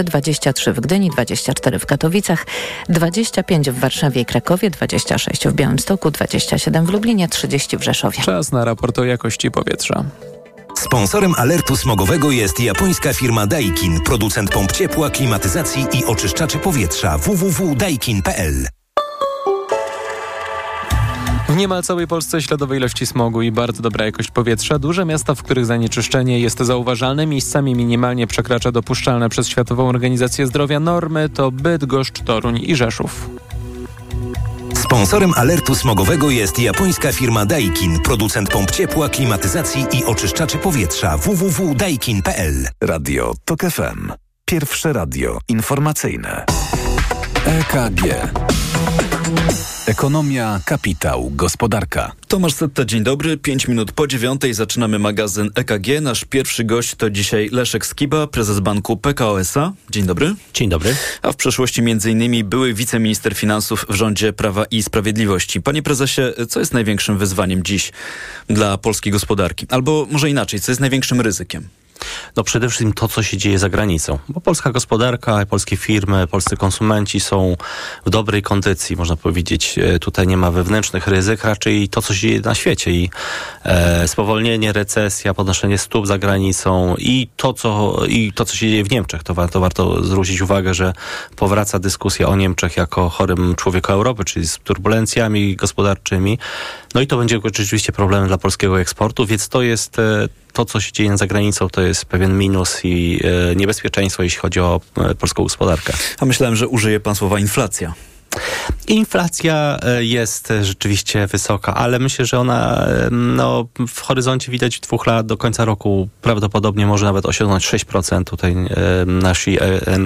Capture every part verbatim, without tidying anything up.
Gostyniczy, dwadzieścia trzy w Gdyni, dwadzieścia cztery w Katowicach, dwadzieścia pięć w Warszawie i Krakowie, dwadzieścia sześć w Białymstoku, dwadzieścia siedem w Lublinie, trzydzieści w Rzeszowie. Czas na raport o jakości powietrza. Sponsorem alertu smogowego jest japońska firma Daikin, producent pomp ciepła, klimatyzacji i oczyszczaczy powietrza. w w w kropka daikin kropka p l. W niemal całej Polsce śladowe ilości smogu i bardzo dobra jakość powietrza. Duże miasta, w których zanieczyszczenie jest zauważalne, miejscami minimalnie przekracza dopuszczalne przez Światową Organizację Zdrowia normy, to Bydgoszcz, Toruń i Rzeszów. Sponsorem alertu smogowego jest japońska firma Daikin, producent pomp ciepła, klimatyzacji i oczyszczaczy powietrza. w w w kropka daikin kropka p l. Radio Tok F M. Pierwsze radio informacyjne. E K G. Ekonomia, kapitał, gospodarka. Tomasz Setta, dzień dobry. Pięć minut po dziewiątej zaczynamy magazyn E K G. Nasz pierwszy gość to dzisiaj Leszek Skiba, prezes banku Pekao S A. Dzień dobry. Dzień dobry. A w przeszłości m.in. były wiceminister finansów w rządzie Prawa i Sprawiedliwości. Panie prezesie, co jest największym wyzwaniem dziś dla polskiej gospodarki? Albo może inaczej, co jest największym ryzykiem? No przede wszystkim to, co się dzieje za granicą, bo polska gospodarka, polskie firmy, polscy konsumenci są w dobrej kondycji, można powiedzieć, tutaj nie ma wewnętrznych ryzyk, raczej to, co się dzieje na świecie i e, spowolnienie, recesja, podnoszenie stóp za granicą i to, co, i to, co się dzieje w Niemczech, to warto, warto zwrócić uwagę, że powraca dyskusja o Niemczech jako chorym człowieku Europy, czyli z turbulencjami gospodarczymi, no i to będzie rzeczywiście problemem dla polskiego eksportu, więc to jest... E, To, co się dzieje za granicą, to jest pewien minus i y, niebezpieczeństwo, jeśli chodzi o y, polską gospodarkę. A myślałem, że użyje pan słowa inflacja. Inflacja jest rzeczywiście wysoka, ale myślę, że ona no, w horyzoncie widać dwóch lat, do końca roku prawdopodobnie może nawet osiągnąć sześć procent, tutaj e, nasi e,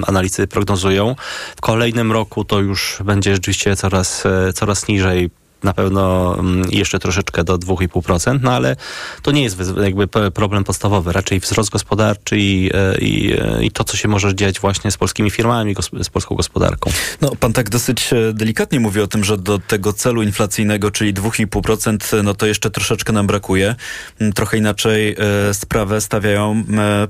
analizy prognozują. W kolejnym roku to już będzie rzeczywiście coraz, e, coraz niżej. Na pewno jeszcze troszeczkę do dwa i pół procent, no ale to nie jest jakby problem podstawowy. Raczej wzrost gospodarczy i, i, i to, co się może dziać właśnie z polskimi firmami, z polską gospodarką. No, pan tak dosyć delikatnie mówi o tym, że do tego celu inflacyjnego, czyli dwa i pół procent, no to jeszcze troszeczkę nam brakuje. Trochę inaczej sprawę stawiają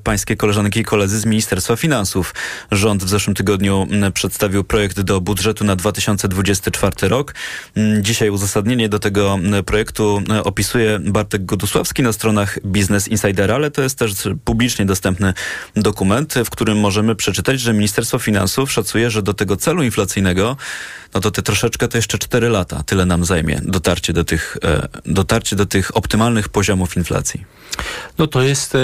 pańskie koleżanki i koledzy z Ministerstwa Finansów. Rząd w zeszłym tygodniu przedstawił projekt do budżetu na dwa tysiące dwudziesty czwarty rok. Dzisiaj uzasadnienie do tego projektu opisuje Bartek Godusławski na stronach Business Insidera, ale to jest też publicznie dostępny dokument, w którym możemy przeczytać, że Ministerstwo Finansów szacuje, że do tego celu inflacyjnego, no to te troszeczkę to jeszcze cztery lata, tyle nam zajmie dotarcie do tych, dotarcie do tych optymalnych poziomów inflacji. No to jest y,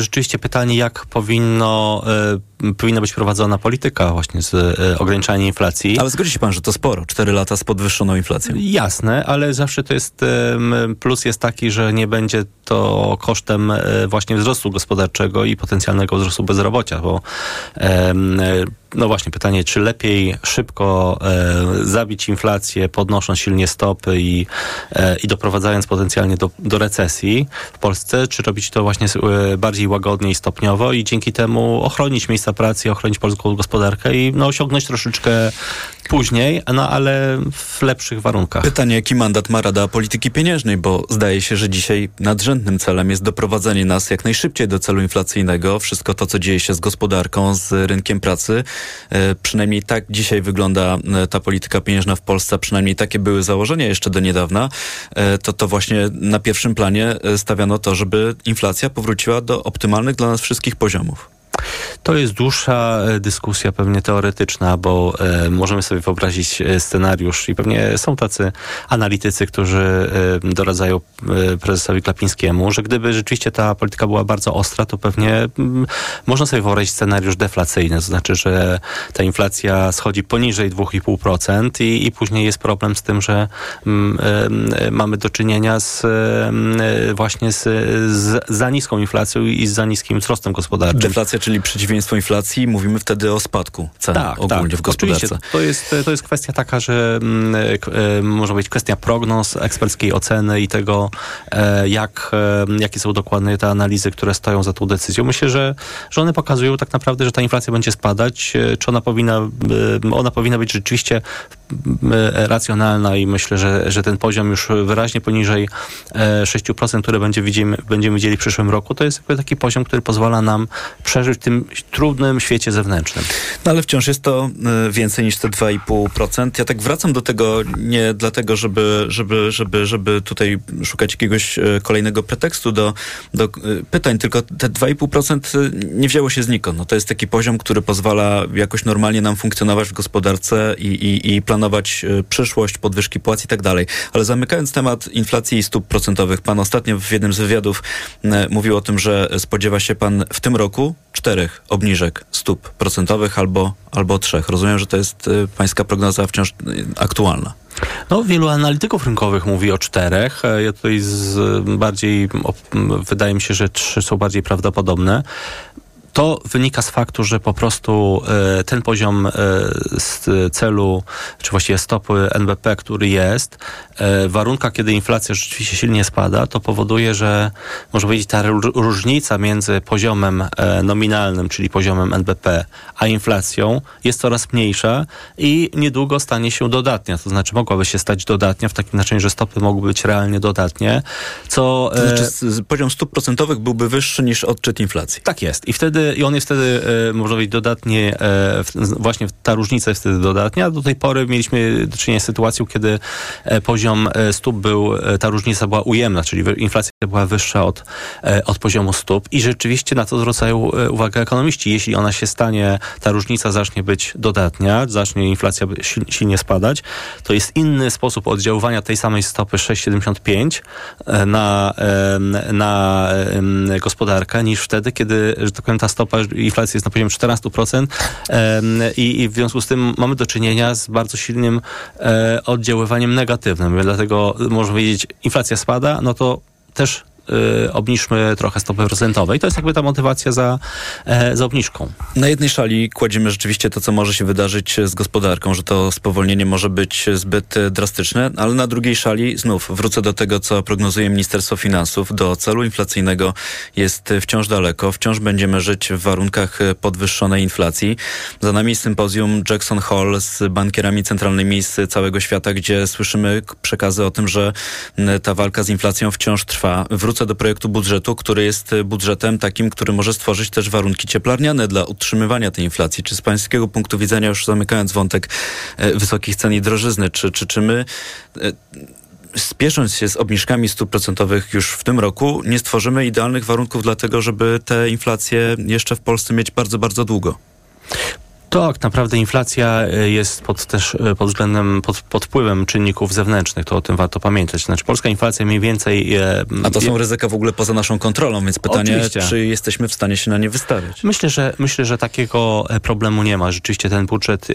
rzeczywiście pytanie, jak powinno, y, powinna być prowadzona polityka właśnie z y, ograniczaniem inflacji. Ale zgodzi się pan, że to sporo, cztery lata z podwyższoną inflacją. Jasne, ale zawsze to jest, y, plus jest taki, że nie będzie to kosztem y, właśnie wzrostu gospodarczego i potencjalnego wzrostu bezrobocia, bo y, y, no właśnie pytanie, czy lepiej szybko e, zabić inflację, podnosząc silnie stopy i, e, i doprowadzając potencjalnie do, do recesji w Polsce, czy robić to właśnie e, bardziej łagodnie i stopniowo i dzięki temu ochronić miejsca pracy, ochronić polską gospodarkę i no, osiągnąć troszeczkę później, no ale w lepszych warunkach. Pytanie, jaki mandat ma Rada Polityki Pieniężnej, bo zdaje się, że dzisiaj nadrzędnym celem jest doprowadzenie nas jak najszybciej do celu inflacyjnego. Wszystko to, co dzieje się z gospodarką, z rynkiem pracy, przynajmniej tak dzisiaj wygląda ta polityka pieniężna w Polsce, przynajmniej takie były założenia jeszcze do niedawna, to to właśnie na pierwszym planie stawiano to, żeby inflacja powróciła do optymalnych dla nas wszystkich poziomów. To jest dłuższa dyskusja, pewnie teoretyczna, bo e, możemy sobie wyobrazić scenariusz i pewnie są tacy analitycy, którzy e, doradzają e, prezesowi Glapińskiemu, że gdyby rzeczywiście ta polityka była bardzo ostra, to pewnie m, można sobie wyobrazić scenariusz deflacyjny, to znaczy, że ta inflacja schodzi poniżej dwa i pół procent i, i później jest problem z tym, że m, e, mamy do czynienia z, e, właśnie z, z za niską inflacją i z za niskim wzrostem gospodarczym. Deflacja, czyli przeciwieństwo inflacji, mówimy wtedy o spadku cen tak, ogólnie tak, w gospodarce. Oczywiście. To jest, to jest kwestia taka, że y, y, może być kwestia prognoz, eksperckiej oceny i tego, y, jak, y, jakie są dokładnie te analizy, które stoją za tą decyzją. Myślę, że, że one pokazują tak naprawdę, że ta inflacja będzie spadać, y, czy ona powinna, y, ona powinna być rzeczywiście w racjonalna i myślę, że, że ten poziom już wyraźnie poniżej sześć procent, który będzie widzimy, będziemy widzieli w przyszłym roku, to jest taki poziom, który pozwala nam przeżyć w tym trudnym świecie zewnętrznym. No ale wciąż jest to więcej niż te dwa i pół procent. Ja tak wracam do tego nie dlatego, żeby, żeby, żeby, żeby tutaj szukać jakiegoś kolejnego pretekstu do, do pytań, tylko te dwa i pół procent nie wzięło się znikąd. No to jest taki poziom, który pozwala jakoś normalnie nam funkcjonować w gospodarce i, i, i planować przyszłość, podwyżki płac i tak dalej. Ale zamykając temat inflacji i stóp procentowych, pan ostatnio w jednym z wywiadów mówił o tym, że spodziewa się pan w tym roku czterech obniżek stóp procentowych albo, albo trzech. Rozumiem, że to jest pańska prognoza wciąż aktualna. No, wielu analityków rynkowych mówi o czterech. Ja tutaj z bardziej, wydaje mi się, że trzy są bardziej prawdopodobne. To wynika z faktu, że po prostu ten poziom celu, czy właściwie stopy N B P, który jest, w warunkach, kiedy inflacja rzeczywiście silnie spada, to powoduje, że można powiedzieć, ta różnica między poziomem nominalnym, czyli poziomem N B P, a inflacją jest coraz mniejsza i niedługo stanie się dodatnia. To znaczy mogłaby się stać dodatnia w takim znaczeniu, że stopy mogły być realnie dodatnie. Co, to znaczy poziom stóp procentowych byłby wyższy niż odczyt inflacji. Tak jest. I wtedy I on jest wtedy, e, można powiedzieć, dodatnie, e, właśnie ta różnica jest wtedy dodatnia. Do tej pory mieliśmy do czynienia z sytuacją, kiedy e, poziom e, stóp był, e, ta różnica była ujemna, czyli wy, inflacja była wyższa od, e, od poziomu stóp i rzeczywiście na to zwracają e, uwagę ekonomiści. Jeśli ona się stanie, ta różnica zacznie być dodatnia, zacznie inflacja si, silnie spadać, to jest inny sposób oddziaływania tej samej stopy sześć siedemdziesiąt pięć e, na, e, na e, gospodarkę niż wtedy, kiedy, że tak powiem, ta stopa inflacji jest na poziomie czternaście procent i, i w związku z tym mamy do czynienia z bardzo silnym oddziaływaniem negatywnym. Dlatego można powiedzieć, inflacja spada, no to też obniżmy trochę stopy procentowe. I to jest jakby ta motywacja za, za obniżką. Na jednej szali kładziemy rzeczywiście to, co może się wydarzyć z gospodarką, że to spowolnienie może być zbyt drastyczne, ale na drugiej szali znów wrócę do tego, co prognozuje Ministerstwo Finansów. Do celu inflacyjnego jest wciąż daleko. Wciąż będziemy żyć w warunkach podwyższonej inflacji. Za nami sympozjum Jackson Hole z bankierami centralnymi z całego świata, gdzie słyszymy przekazy o tym, że ta walka z inflacją wciąż trwa. Wrócę do projektu budżetu, który jest budżetem takim, który może stworzyć też warunki cieplarniane dla utrzymywania tej inflacji. Czy z pańskiego punktu widzenia, już zamykając wątek wysokich cen i drożyzny, czy, czy, czy my, spiesząc się z obniżkami stóp procentowych już w tym roku, nie stworzymy idealnych warunków dla tego, żeby tę inflację jeszcze w Polsce mieć bardzo, bardzo długo? Tak naprawdę inflacja jest pod, też pod względem, pod, pod wpływem czynników zewnętrznych, to o tym warto pamiętać. Znaczy polska inflacja mniej więcej... E, A to są je, ryzyka w ogóle poza naszą kontrolą, więc pytanie, oczywiście, czy jesteśmy w stanie się na nie wystawiać. Myślę, że, myślę, że takiego problemu nie ma. Rzeczywiście ten budżet e,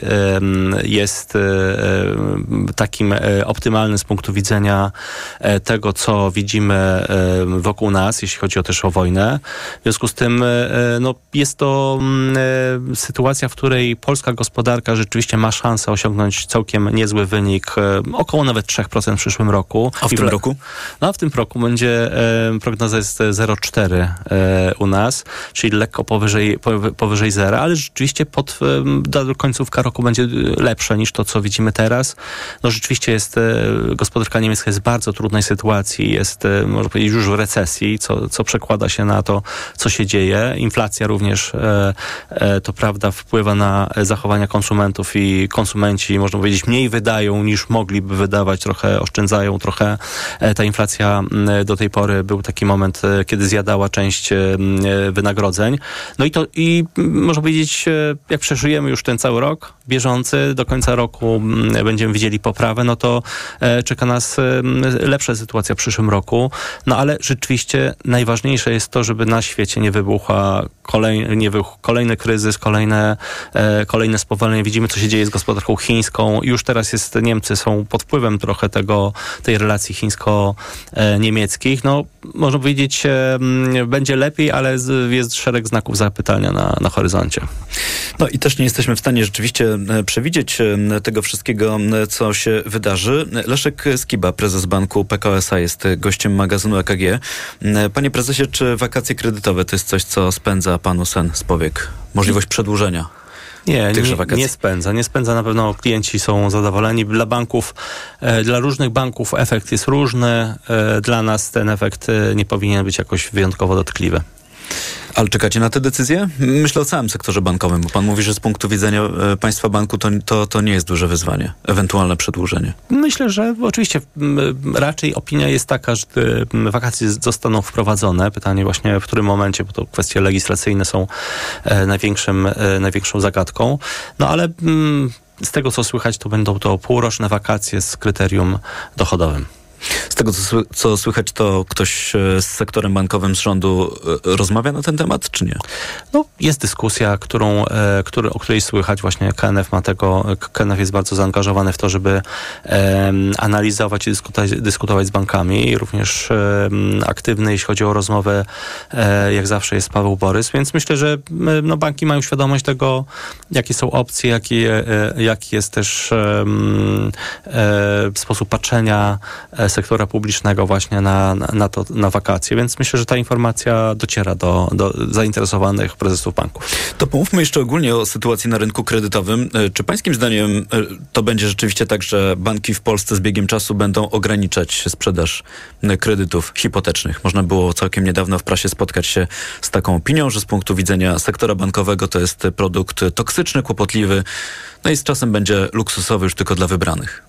jest e, takim e, optymalnym z punktu widzenia e, tego, co widzimy e, wokół nas, jeśli chodzi o też o wojnę. W związku z tym e, no, jest to e, sytuacja, w której polska gospodarka rzeczywiście ma szansę osiągnąć całkiem niezły wynik, około nawet trzy procent w przyszłym roku. A w I tym roku? No a w tym roku będzie, e, prognoza jest zero przecinek cztery e, u nas, czyli lekko powyżej, powyżej zera, ale rzeczywiście pod, e, do końcówka roku będzie lepsze niż to, co widzimy teraz. No rzeczywiście jest, e, gospodarka niemiecka jest w bardzo trudnej sytuacji, jest, e, można powiedzieć, już w recesji, co, co przekłada się na to, co się dzieje. Inflacja również, e, e, to prawda, wpływa na zachowania konsumentów i konsumenci, można powiedzieć, mniej wydają niż mogliby wydawać, trochę oszczędzają, trochę ta inflacja do tej pory był taki moment, kiedy zjadała część wynagrodzeń. No i to, i można powiedzieć, jak przeżyjemy już ten cały rok bieżący, do końca roku będziemy widzieli poprawę, no to czeka nas lepsza sytuacja w przyszłym roku. No ale rzeczywiście najważniejsze jest to, żeby na świecie nie wybuchła kolejny, nie wybuchł kolejny kryzys, kolejne Kolejne spowolnienie. Widzimy, co się dzieje z gospodarką chińską. Już teraz jest, Niemcy są pod wpływem trochę tego, tej relacji chińsko-niemieckich. No, można powiedzieć, będzie lepiej, ale jest szereg znaków zapytania na, na horyzoncie. No i też nie jesteśmy w stanie rzeczywiście przewidzieć tego wszystkiego, co się wydarzy. Leszek Skiba, prezes banku Pekao S A, jest gościem magazynu E K G. Panie prezesie, czy wakacje kredytowe to jest coś, co spędza panu sen z powiek? Możliwość przedłużenia? nie, tychże wakacji? Nie, nie spędza. Nie spędza. Na pewno klienci są zadowoleni. Dla banków, e, dla różnych banków efekt jest różny. E, dla nas ten efekt e, nie powinien być jakoś wyjątkowo dotkliwy. Ale czekacie na te decyzje? Myślę o całym sektorze bankowym, bo pan mówi, że z punktu widzenia państwa banku to, to, to nie jest duże wyzwanie, ewentualne przedłużenie. Myślę, że oczywiście raczej opinia jest taka, że wakacje zostaną wprowadzone. Pytanie właśnie w którym momencie, bo to kwestie legislacyjne są największym, największą zagadką. No ale z tego co słychać, to będą to półroczne wakacje z kryterium dochodowym. Z tego, co, co słychać, to ktoś z sektorem bankowym z rządu rozmawia na ten temat, czy nie? No, jest dyskusja, którą, e, który, o której słychać. Właśnie K N F ma tego, K N F jest bardzo zaangażowany w to, żeby e, analizować i dyskutować, dyskutować z bankami. Również e, aktywny, jeśli chodzi o rozmowę, e, jak zawsze jest Paweł Borys, więc myślę, że e, no, banki mają świadomość tego, jakie są opcje, jaki, e, jaki jest też e, e, sposób patrzenia e, sektora publicznego właśnie na, na, na, to, na wakacje, więc myślę, że ta informacja dociera do, do zainteresowanych prezesów banków. To pomówmy jeszcze ogólnie o sytuacji na rynku kredytowym. Czy pańskim zdaniem to będzie rzeczywiście tak, że banki w Polsce z biegiem czasu będą ograniczać sprzedaż kredytów hipotecznych? Można było całkiem niedawno w prasie spotkać się z taką opinią, że z punktu widzenia sektora bankowego to jest produkt toksyczny, kłopotliwy, no i z czasem będzie luksusowy już tylko dla wybranych.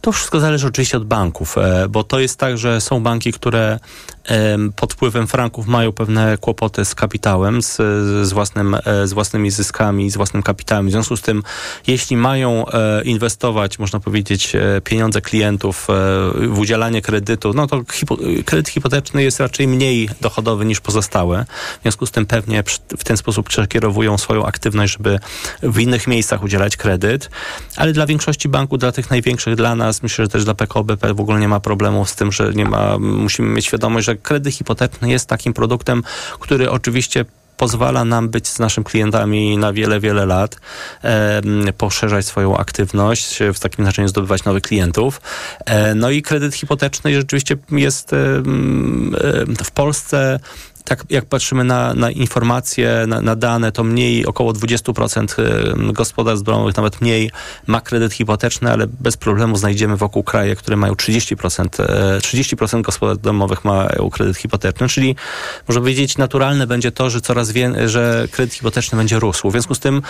To wszystko zależy oczywiście od banków, bo to jest tak, że są banki, które pod wpływem franków mają pewne kłopoty z kapitałem, z, z, własnym, z własnymi zyskami, z własnym kapitałem. W związku z tym, jeśli mają inwestować, można powiedzieć, pieniądze klientów w udzielanie kredytu, no to hipo- kredyt hipoteczny jest raczej mniej dochodowy niż pozostałe. W związku z tym pewnie w ten sposób przekierowują swoją aktywność, żeby w innych miejscach udzielać kredyt, ale dla większości banków, dla tych największych, dla nas, myślę, że też dla Pekao B P w ogóle nie ma problemu z tym, że nie ma, musimy mieć świadomość, że kredyt hipoteczny jest takim produktem, który oczywiście pozwala nam być z naszymi klientami na wiele, wiele lat, e, poszerzać swoją aktywność, w takim znaczeniu zdobywać nowych klientów. E, no i kredyt hipoteczny rzeczywiście jest e, e, w Polsce. Tak jak patrzymy na, na informacje, na, na dane, to mniej, około dwadzieścia procent gospodarstw domowych, nawet mniej, ma kredyt hipoteczny, ale bez problemu znajdziemy wokół kraje, które mają trzydzieści procent, trzydzieści procent gospodarstw domowych ma kredyt hipoteczny, czyli można powiedzieć, naturalne będzie to, że coraz więcej, że kredyt hipoteczny będzie rósł. W związku z tym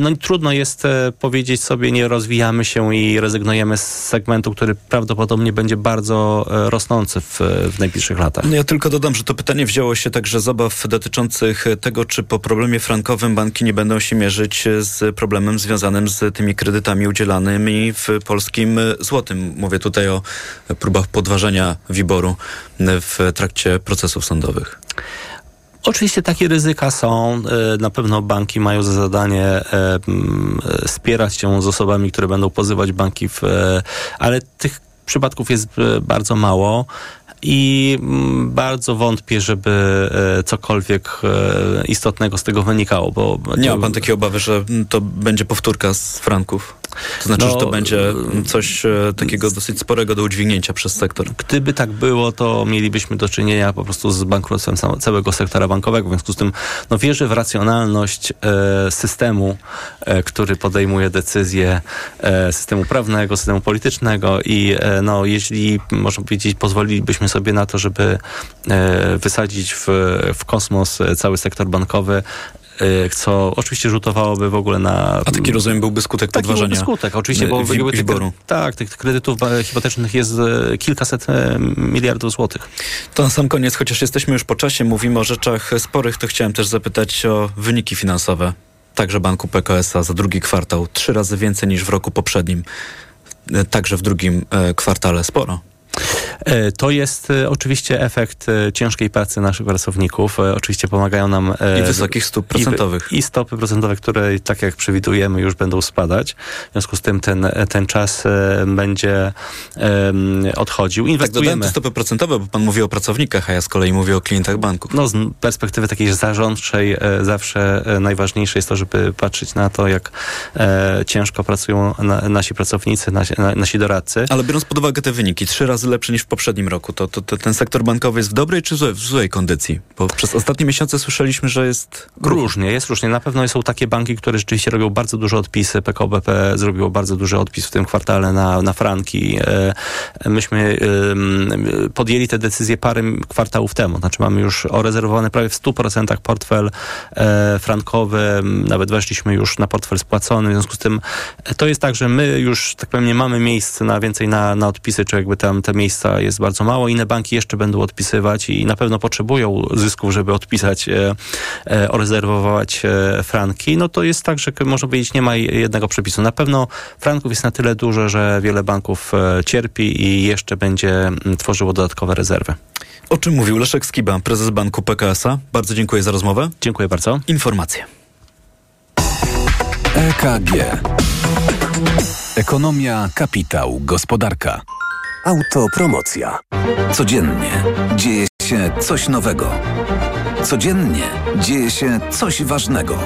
no, trudno jest powiedzieć sobie, nie rozwijamy się i rezygnujemy z segmentu, który prawdopodobnie będzie bardzo rosnący w, w najbliższych latach. Ja tylko dodam, że to pytanie wzięło się także z obaw dotyczących tego, czy po problemie frankowym banki nie będą się mierzyć z problemem związanym z tymi kredytami udzielanymi w polskim złotym. Mówię tutaj o próbach podważenia WIBOR-u w trakcie procesów sądowych. Oczywiście takie ryzyka są. Na pewno banki mają za zadanie spierać się z osobami, które będą pozywać banki, w, ale tych przypadków jest bardzo mało. I bardzo wątpię, żeby cokolwiek istotnego z tego wynikało. Bo nie ma pan takiej obawy, że to będzie powtórka z franków? To znaczy, no, że to będzie coś takiego dosyć sporego do udźwignięcia przez sektor? Gdyby tak było, to mielibyśmy do czynienia po prostu z bankructwem całego sektora bankowego. W związku z tym no, wierzę w racjonalność systemu, który podejmuje decyzje, systemu prawnego, systemu politycznego i no, jeśli, można powiedzieć, pozwolilibyśmy sobie na to, żeby e, wysadzić w, w kosmos cały sektor bankowy, e, co oczywiście rzutowałoby w ogóle na... A taki, rozumiem, byłby skutek taki podważenia. Taki skutek, oczywiście, bo w, w, tych, tak, tych kredytów hipotecznych jest kilkaset miliardów złotych. To na sam koniec, chociaż jesteśmy już po czasie, mówimy o rzeczach sporych, to chciałem też zapytać o wyniki finansowe, także banku Pekao S A za drugi kwartał, trzy razy więcej niż w roku poprzednim, także w drugim e, kwartale sporo. To jest oczywiście efekt ciężkiej pracy naszych pracowników. Oczywiście pomagają nam... I wysokich stóp procentowych. I, I stopy procentowe, które tak jak przewidujemy już będą spadać. W związku z tym ten, ten czas będzie um, odchodził. Inwestujemy. Tak, dodałem te stopy procentowe, bo pan mówi o pracownikach, a ja z kolei mówię o klientach banków. No, z perspektywy takiej zarządczej zawsze najważniejsze jest to, żeby patrzeć na to, jak e, ciężko pracują na, nasi pracownicy, nasi, na, nasi doradcy. Ale biorąc pod uwagę te wyniki, trzy razy lepsze niż w poprzednim roku, to, to, to ten sektor bankowy jest w dobrej czy złej, w złej kondycji? Bo przez ostatnie miesiące słyszeliśmy, że jest... Różnie, jest różnie. Na pewno są takie banki, które rzeczywiście robią bardzo duże odpisy. Pekao B P zrobiło bardzo duży odpis w tym kwartale na, na franki. Myśmy podjęli te decyzje parę kwartałów temu. Znaczy mamy już orezerwowany prawie w stu procentach portfel frankowy. Nawet weszliśmy już na portfel spłacony. W związku z tym to jest tak, że my już, tak powiem, nie mamy miejsc na więcej na, na odpisy, czy jakby tam te miejsca jest bardzo mało. Inne banki jeszcze będą odpisywać i na pewno potrzebują zysków, żeby odpisać, e, e, orezerwować e, franki. No to jest tak, że można powiedzieć, nie ma jednego przepisu. Na pewno franków jest na tyle dużo, że wiele banków e, cierpi i jeszcze będzie tworzyło dodatkowe rezerwy. O czym mówił Leszek Skiba, prezes banku Pekao S A. Bardzo dziękuję za rozmowę. Dziękuję bardzo. Informacje. E K G. Ekonomia, kapitał, gospodarka. Autopromocja. Codziennie dzieje się coś nowego. Codziennie dzieje się coś ważnego.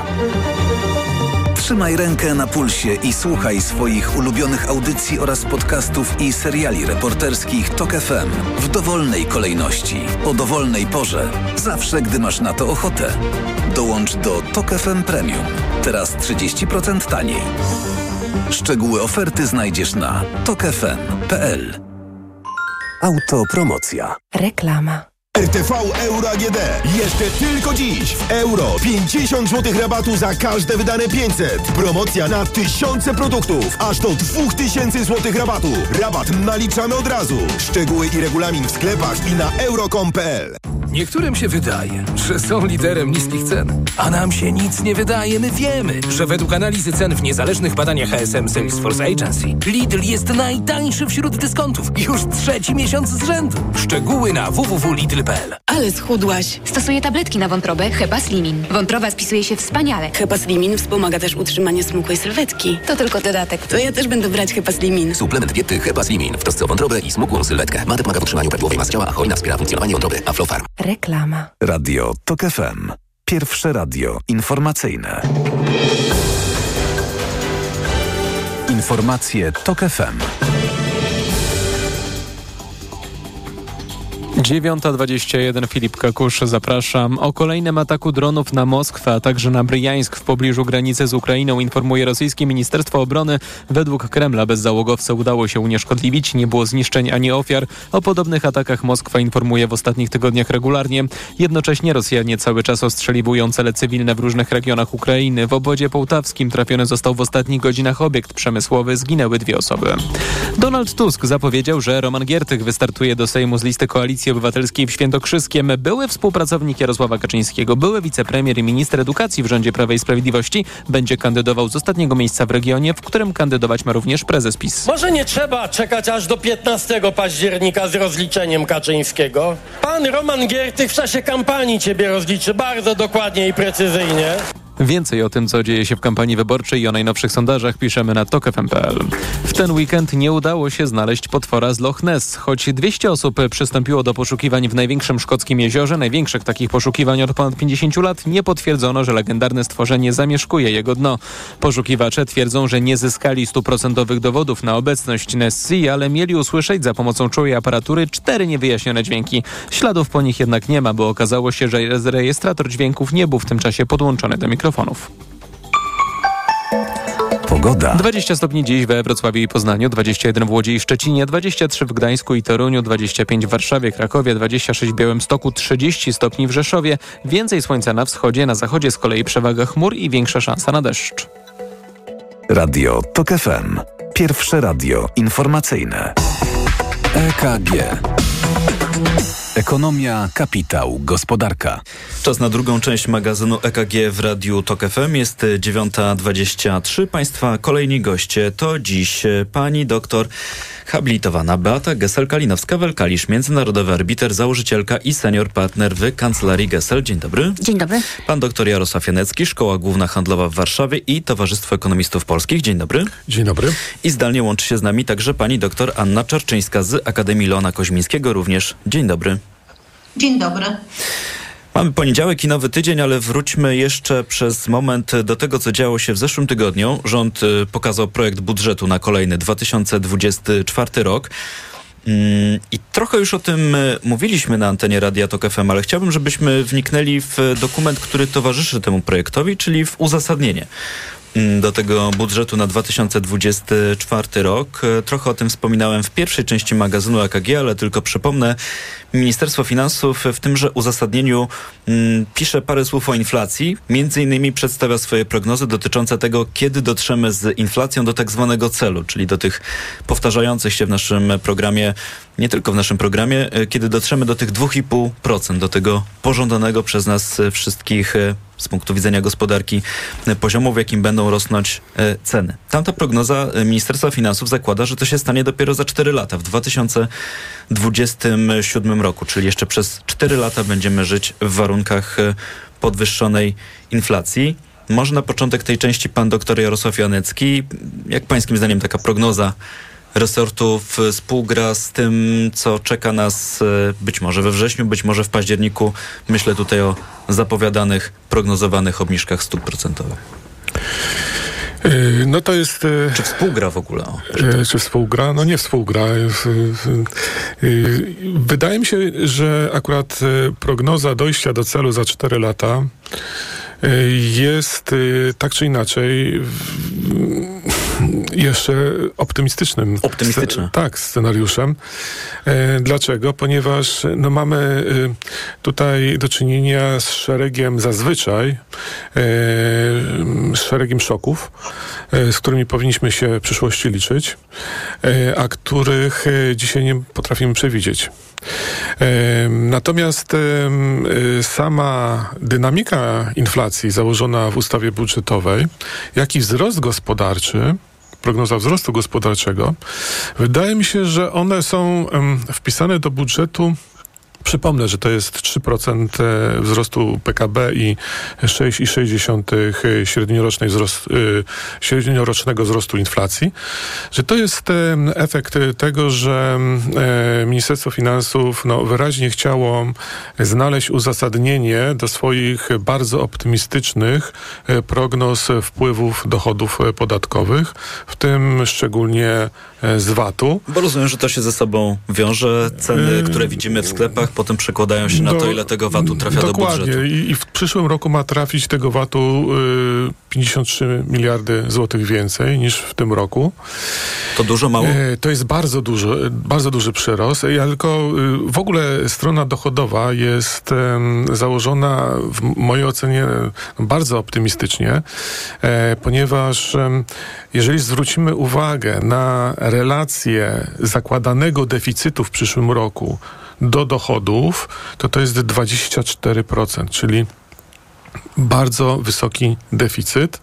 Trzymaj rękę na pulsie i słuchaj swoich ulubionych audycji oraz podcastów i seriali reporterskich Tok F M w dowolnej kolejności, o dowolnej porze, zawsze gdy masz na to ochotę. Dołącz do Tok F M Premium. Teraz trzydzieści procent taniej. Szczegóły oferty znajdziesz na tok f m kropka p l. Autopromocja. Reklama. R T V Euro A G D. Jeszcze tylko dziś. W euro pięćdziesiąt złotych rabatu za każde wydane pięćset. Promocja na tysiące produktów. Aż do dwa tysiące złotych rabatu. Rabat naliczamy od razu. Szczegóły i regulamin w sklepach i na euro kropka com kropka p l. Niektórym się wydaje, że są liderem niskich cen. A nam się nic nie wydaje. My wiemy, że według analizy cen w niezależnych badaniach H S M Salesforce Agency Lidl jest najtańszy wśród dyskontów. Już trzeci miesiąc z rzędu. Szczegóły na www kropka lidl kropka p l. Ale schudłaś. Stosuję tabletki na wątrobę Hepaslimin. Wątroba spisuje się wspaniale. Hepaslimin wspomaga też utrzymanie smukłej sylwetki. To tylko dodatek. To ja też będę brać Hepaslimin. Suplement diety Hepaslimin w trosce o wątrobę i smukłą sylwetkę. Mate pomaga w utrzymaniu prawidłowej masy ciała, a choina wspiera funkcjonowanie wątroby. Aflofarm. Reklama. Radio Tok F M. Pierwsze radio informacyjne. Informacje Tok F M. dziewiąta dwadzieścia jeden, Filip Kakusz, zapraszam. O kolejnym ataku dronów na Moskwę, a także na Bryjańsk w pobliżu granicy z Ukrainą informuje rosyjskie Ministerstwo Obrony. Według Kremla bezzałogowce udało się unieszkodliwić, nie było zniszczeń ani ofiar. O podobnych atakach Moskwa informuje w ostatnich tygodniach regularnie. Jednocześnie Rosjanie cały czas ostrzeliwują cele cywilne w różnych regionach Ukrainy. W obwodzie połtawskim trafiony został w ostatnich godzinach obiekt przemysłowy, zginęły dwie osoby. Donald Tusk zapowiedział, że Roman Giertych wystartuje do Sejmu z listy koalicji Obywatelskiej w Świętokrzyskiem. Były współpracownik Jarosława Kaczyńskiego, były wicepremier i minister edukacji w rządzie Prawa i Sprawiedliwości będzie kandydował z ostatniego miejsca w regionie, w którym kandydować ma również prezes PiS. Może nie trzeba czekać aż do piętnastego października z rozliczeniem Kaczyńskiego? Pan Roman Giertych w czasie kampanii ciebie rozliczy bardzo dokładnie i precyzyjnie. Więcej o tym, co dzieje się w kampanii wyborczej i o najnowszych sondażach piszemy na tok f m kropka p l. W ten weekend nie udało się znaleźć potwora z Loch Ness. Choć dwieście osób przystąpiło do poszukiwań w największym szkockim jeziorze, największych takich poszukiwań od ponad pięćdziesięciu lat, nie potwierdzono, że legendarne stworzenie zamieszkuje jego dno. Poszukiwacze twierdzą, że nie zyskali stuprocentowych dowodów na obecność Nessie, ale mieli usłyszeć za pomocą czuł i aparatury cztery niewyjaśnione dźwięki. Śladów po nich jednak nie ma, bo okazało się, że rejestrator dźwięków nie był w tym czasie podłączony do mikrofonu. Pogoda. dwadzieścia stopni dziś we Wrocławiu i Poznaniu, dwadzieścia jeden w Łodzi i Szczecinie, dwadzieścia trzy w Gdańsku i Toruniu, dwadzieścia pięć w Warszawie, Krakowie, dwadzieścia sześć w Białymstoku, trzydzieści stopni w Rzeszowie. Więcej słońca na wschodzie, na zachodzie z kolei przewaga chmur i większa szansa na deszcz. Radio Tok F M. Pierwsze radio informacyjne. E K G. Ekonomia, kapitał, gospodarka. Czas na drugą część magazynu E K G w Radiu Tok F M. Jest dziewiąta dwadzieścia trzy. Państwa kolejni goście to dziś pani doktor habilitowana Beata Gessel-Kalinowska vel Kalisz, międzynarodowy arbiter, założycielka i senior partner w Kancelarii Gessel. Dzień dobry. Dzień dobry. Pan doktor Jarosław Janecki, Szkoła Główna Handlowa w Warszawie i Towarzystwo Ekonomistów Polskich. Dzień dobry. Dzień dobry. I zdalnie łączy się z nami także pani doktor Anna Czarczyńska z Akademii Leona Koźmińskiego. Również dzień dobry. Dzień dobry. Mamy poniedziałek i nowy tydzień, ale wróćmy jeszcze przez moment do tego, co działo się w zeszłym tygodniu. Rząd pokazał projekt budżetu na kolejny dwa tysiące dwudziesty czwarty rok. I trochę już o tym mówiliśmy na antenie Radia Tok F M, ale chciałbym, żebyśmy wniknęli w dokument, który towarzyszy temu projektowi, czyli w uzasadnienie do tego budżetu na dwa tysiące dwudziesty czwarty rok. Trochę o tym wspominałem w pierwszej części magazynu E K G, ale tylko przypomnę, Ministerstwo Finansów w tymże uzasadnieniu mm, pisze parę słów o inflacji. Między innymi przedstawia swoje prognozy dotyczące tego, kiedy dotrzemy z inflacją do tak zwanego celu, czyli do tych powtarzających się w naszym programie, nie tylko w naszym programie, kiedy dotrzemy do tych dwa i pół procent, do tego pożądanego przez nas wszystkich z punktu widzenia gospodarki poziomu, w jakim będą rosnąć ceny. Tamta prognoza Ministerstwa Finansów zakłada, że to się stanie dopiero za cztery lata, w dwa tysiące dwudziestym siódmym roku, czyli jeszcze przez cztery lata będziemy żyć w warunkach podwyższonej inflacji. Może na początek tej części pan doktor Jarosław Janecki, jak pańskim zdaniem taka prognoza resortów współgra z tym, co czeka nas być może we wrześniu, być może w październiku. Myślę tutaj o zapowiadanych, prognozowanych obniżkach stóp procentowych. No to jest... Czy współgra w ogóle? O, czy współgra? No nie współgra. Wydaje mi się, że akurat prognoza dojścia do celu za cztery lata jest tak czy inaczej jeszcze optymistycznym Optymistyczne. Sc- tak, scenariuszem. E, dlaczego? Ponieważ no, mamy y, tutaj do czynienia z szeregiem zazwyczaj, y, szeregiem szoków, y, z którymi powinniśmy się w przyszłości liczyć, y, a których y, dzisiaj nie potrafimy przewidzieć. Natomiast sama dynamika inflacji założona w ustawie budżetowej, jak i wzrost gospodarczy, prognoza wzrostu gospodarczego, wydaje mi się, że one są wpisane do budżetu. Przypomnę, że to jest trzy procent wzrostu P K B i sześć i sześć dziesiątych średniorocznego wzrostu inflacji, że to jest efekt tego, że Ministerstwo Finansów no, wyraźnie chciało znaleźć uzasadnienie do swoich bardzo optymistycznych prognoz wpływów dochodów podatkowych, w tym szczególnie z vatu. Bo rozumiem, że to się ze sobą wiąże. Ceny, które widzimy w sklepach, potem przekładają się na do, to, ile tego vatu trafia do budżetu. Dokładnie. I, i w przyszłym roku ma trafić tego vatu y, pięćdziesiąt trzy miliardy złotych więcej niż w tym roku. To dużo, mało? Y, to jest bardzo duży, bardzo duży przyrost. Ja tylko y, w ogóle strona dochodowa jest y, założona w mojej ocenie bardzo optymistycznie, y, ponieważ y, jeżeli zwrócimy uwagę na relację zakładanego deficytu w przyszłym roku do dochodów, to to jest dwadzieścia cztery procent, czyli bardzo wysoki deficyt.